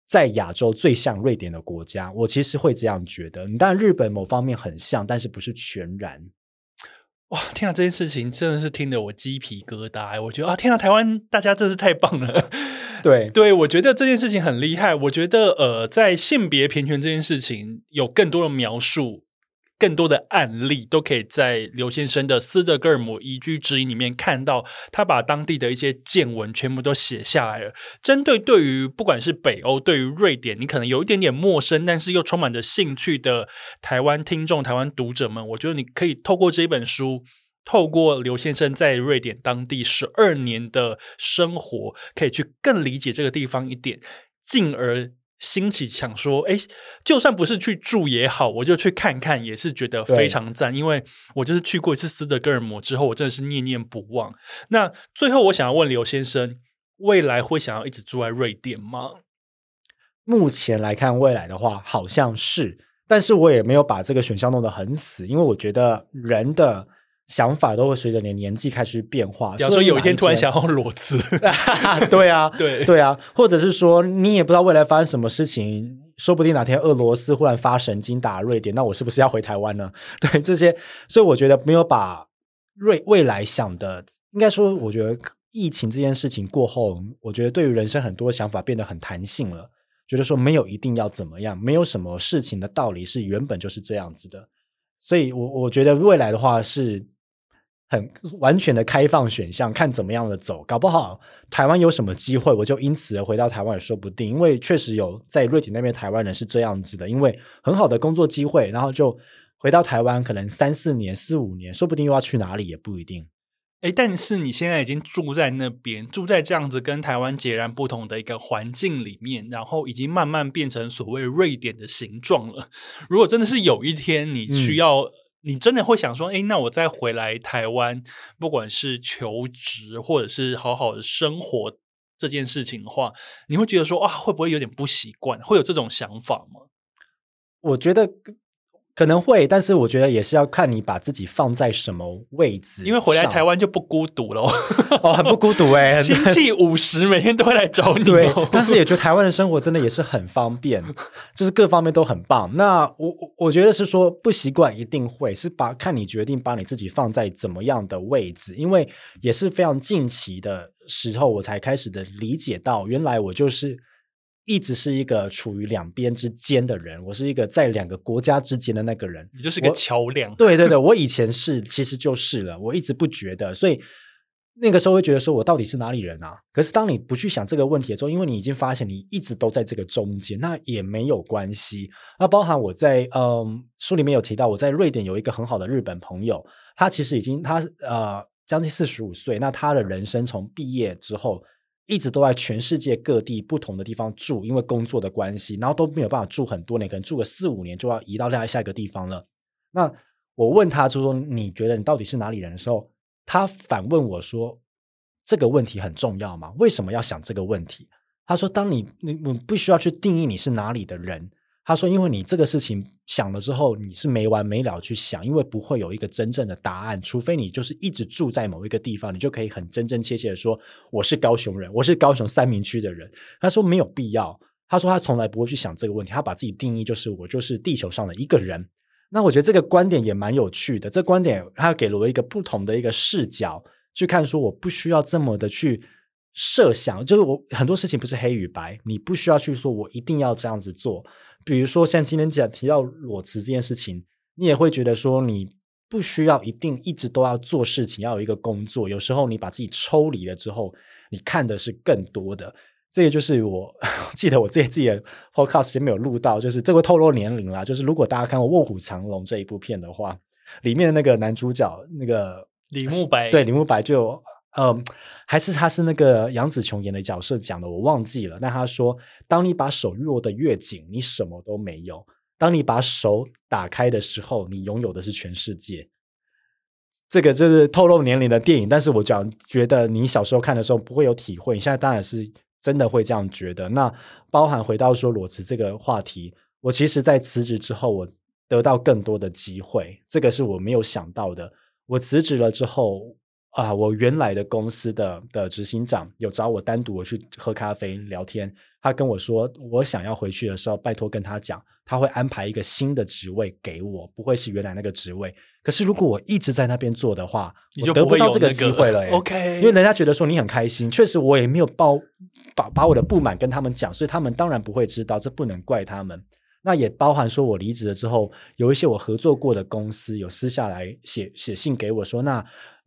在亚洲最像瑞典的国家，我其实会这样觉得。但日本某方面很像，但是不是全然。哇，天哪，这件事情真的是听得我鸡皮疙瘩。我觉得天哪，台湾大家真是太棒了。对对，我觉得这件事情很厉害。我觉得在性别平权这件事情有更多的描述，更多的案例都可以在刘先生的斯德哥尔摩移居指引里面看到，他把当地的一些见闻全部都写下来了。针对于不管是北欧，对于瑞典你可能有一点点陌生但是又充满着兴趣的台湾听众、台湾读者们，我觉得你可以透过这本书，透过刘先生在瑞典当地12年的生活，可以去更理解这个地方一点，进而兴起想说就算不是去住也好，我就去看看，也是觉得非常赞。因为我就是去过一次斯德哥尔摩之后，我真的是念念不忘。那最后我想要问刘先生，未来会想要一直住在瑞典吗？目前来看未来的话好像是，但是我也没有把这个选项弄得很死，因为我觉得人的想法都会随着你的年纪开始变化。比如说有一天突然想要裸辞对啊对啊，或者是说你也不知道未来发生什么事情，说不定哪天俄罗斯忽然发神经打瑞典，那我是不是要回台湾呢？对，这些，所以我觉得没有把未来想的，应该说我觉得疫情这件事情过后，我觉得对于人生很多想法变得很弹性了，觉得说没有一定要怎么样，没有什么事情的道理是原本就是这样子的。所以我觉得未来的话是很完全的开放选项，看怎么样的走，搞不好台湾有什么机会，我就因此而回到台湾也说不定。因为确实有在瑞典那边台湾人是这样子的，因为很好的工作机会，然后就回到台湾，可能3、4年、4、5年，说不定又要去哪里也不一定。哎，但是你现在已经住在那边，住在这样子跟台湾截然不同的一个环境里面，然后已经慢慢变成所谓瑞典的形状了。如果真的是有一天你需要、你真的会想说，哎，那我再回来台湾，不管是求职或者是好好的生活这件事情的话，你会觉得说啊，会不会有点不习惯？会有这种想法吗？我觉得可能会，但是我觉得也是要看你把自己放在什么位置，因为回来台湾就不孤独了哦，很不孤独哎、欸，亲戚50每天都会来找你、哦、对，但是也觉得台湾的生活真的也是很方便就是各方面都很棒。那我觉得是说不习惯一定会是把看你决定把你自己放在怎么样的位置，因为也是非常近期的时候我才开始的理解到，原来我就是一直是一个处于两边之间的人，我是一个在两个国家之间的那个人，你就是个桥梁对对对，我以前是其实就是了，我一直不觉得，所以那个时候会觉得说我到底是哪里人啊，可是当你不去想这个问题的时候，因为你已经发现你一直都在这个中间，那也没有关系。那包含我在书里面有提到，我在瑞典有一个很好的日本朋友，他其实已经他将近45岁，那他的人生从毕业之后一直都在全世界各地不同的地方住，因为工作的关系，然后都没有办法住很多年，可能住个4、5年就要移到下一个地方了。那我问他就说你觉得你到底是哪里人的时候，他反问我说这个问题很重要吗？为什么要想这个问题？他说当你不需要去定义你是哪里的人，他说因为你这个事情想了之后你是没完没了去想，因为不会有一个真正的答案，除非你就是一直住在某一个地方，你就可以很真真切切的说我是高雄人，我是高雄3明区的人。他说没有必要，他说他从来不会去想这个问题，他把自己定义就是我就是地球上的一个人。那我觉得这个观点也蛮有趣的，这观点他给了我一个不同的一个视角去看，说我不需要这么的去设想，就是我很多事情不是黑与白，你不需要去说我一定要这样子做。比如说像今天讲提到裸辞这件事情，你也会觉得说你不需要一定一直都要做事情，要有一个工作，有时候你把自己抽离了之后，你看的是更多的。这个就是我记得我自己的 podcast 没有录到，就是这会透露年龄啦，就是如果大家看过《卧虎藏龙》这一部片的话，里面的那个男主角那个李慕白，对，李慕白就还是他是那个杨紫琼演的角色讲的，我忘记了。那他说当你把手握得越紧你什么都没有，当你把手打开的时候你拥有的是全世界。这个就是透露年龄的电影，但是我讲觉得你小时候看的时候不会有体会，你现在当然是真的会这样觉得。那包含回到说裸辞这个话题，我其实在辞职之后我得到更多的机会，这个是我没有想到的。我辞职了之后啊，我原来的公司的执行长有找我单独我去喝咖啡聊天，他跟我说我想要回去的时候拜托跟他讲，他会安排一个新的职位给我，不会是原来那个职位。可是如果我一直在那边做的话，你就不会有、那个、我得不到这个机会了、欸、OK， 因为人家觉得说你很开心，确实我也没有把我的不满跟他们讲，所以他们当然不会知道，这不能怪他们。那也包含说我离职了之后，有一些我合作过的公司有私下来写信给我说，那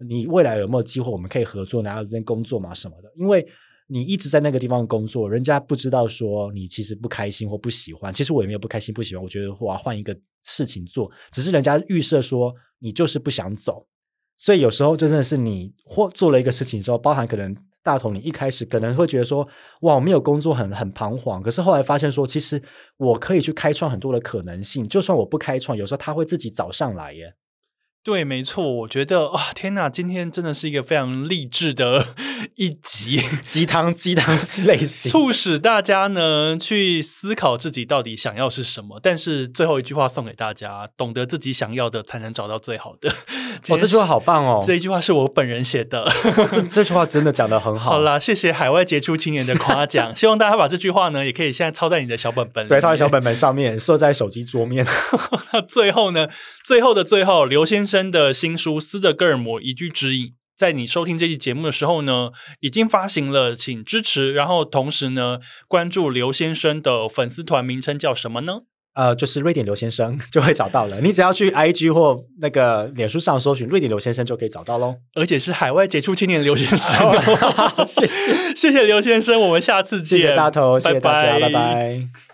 你未来有没有机会我们可以合作，哪有这边工作嘛什么的。因为你一直在那个地方工作，人家不知道说你其实不开心或不喜欢，其实我也没有不开心不喜欢，我觉得我要换一个事情做，只是人家预设说你就是不想走。所以有时候真的是你或做了一个事情之后，包含可能大头你一开始可能会觉得说哇我没有工作很彷徨，可是后来发现说其实我可以去开创很多的可能性，就算我不开创有时候他会自己找上来耶。对，没错，我觉得哇天哪，今天真的是一个非常励志的一集鸡汤类型促使大家呢去思考自己到底想要是什么，但是最后一句话送给大家，懂得自己想要的才能找到最好的。哦，这句话好棒哦，这一句话是我本人写的这句话真的讲得很好。好啦，谢谢海外杰出青年的夸奖希望大家把这句话呢也可以现在抄在你的小本本，对，抄在小本本上面设在手机桌面那最后呢，最后的最后，刘先生的新书《斯德哥尔摩一句指引》在你收听这期节目的时候呢已经发行了，请支持，然后同时呢关注刘先生的粉丝团，名称叫什么呢？就是瑞典刘先生就会找到了，你只要去 IG 或那个脸书上搜寻瑞典刘先生就可以找到咯，而且是海外杰出青年刘先生。谢谢刘先生，我们下次见，谢谢大头，拜拜，谢谢大家，拜拜。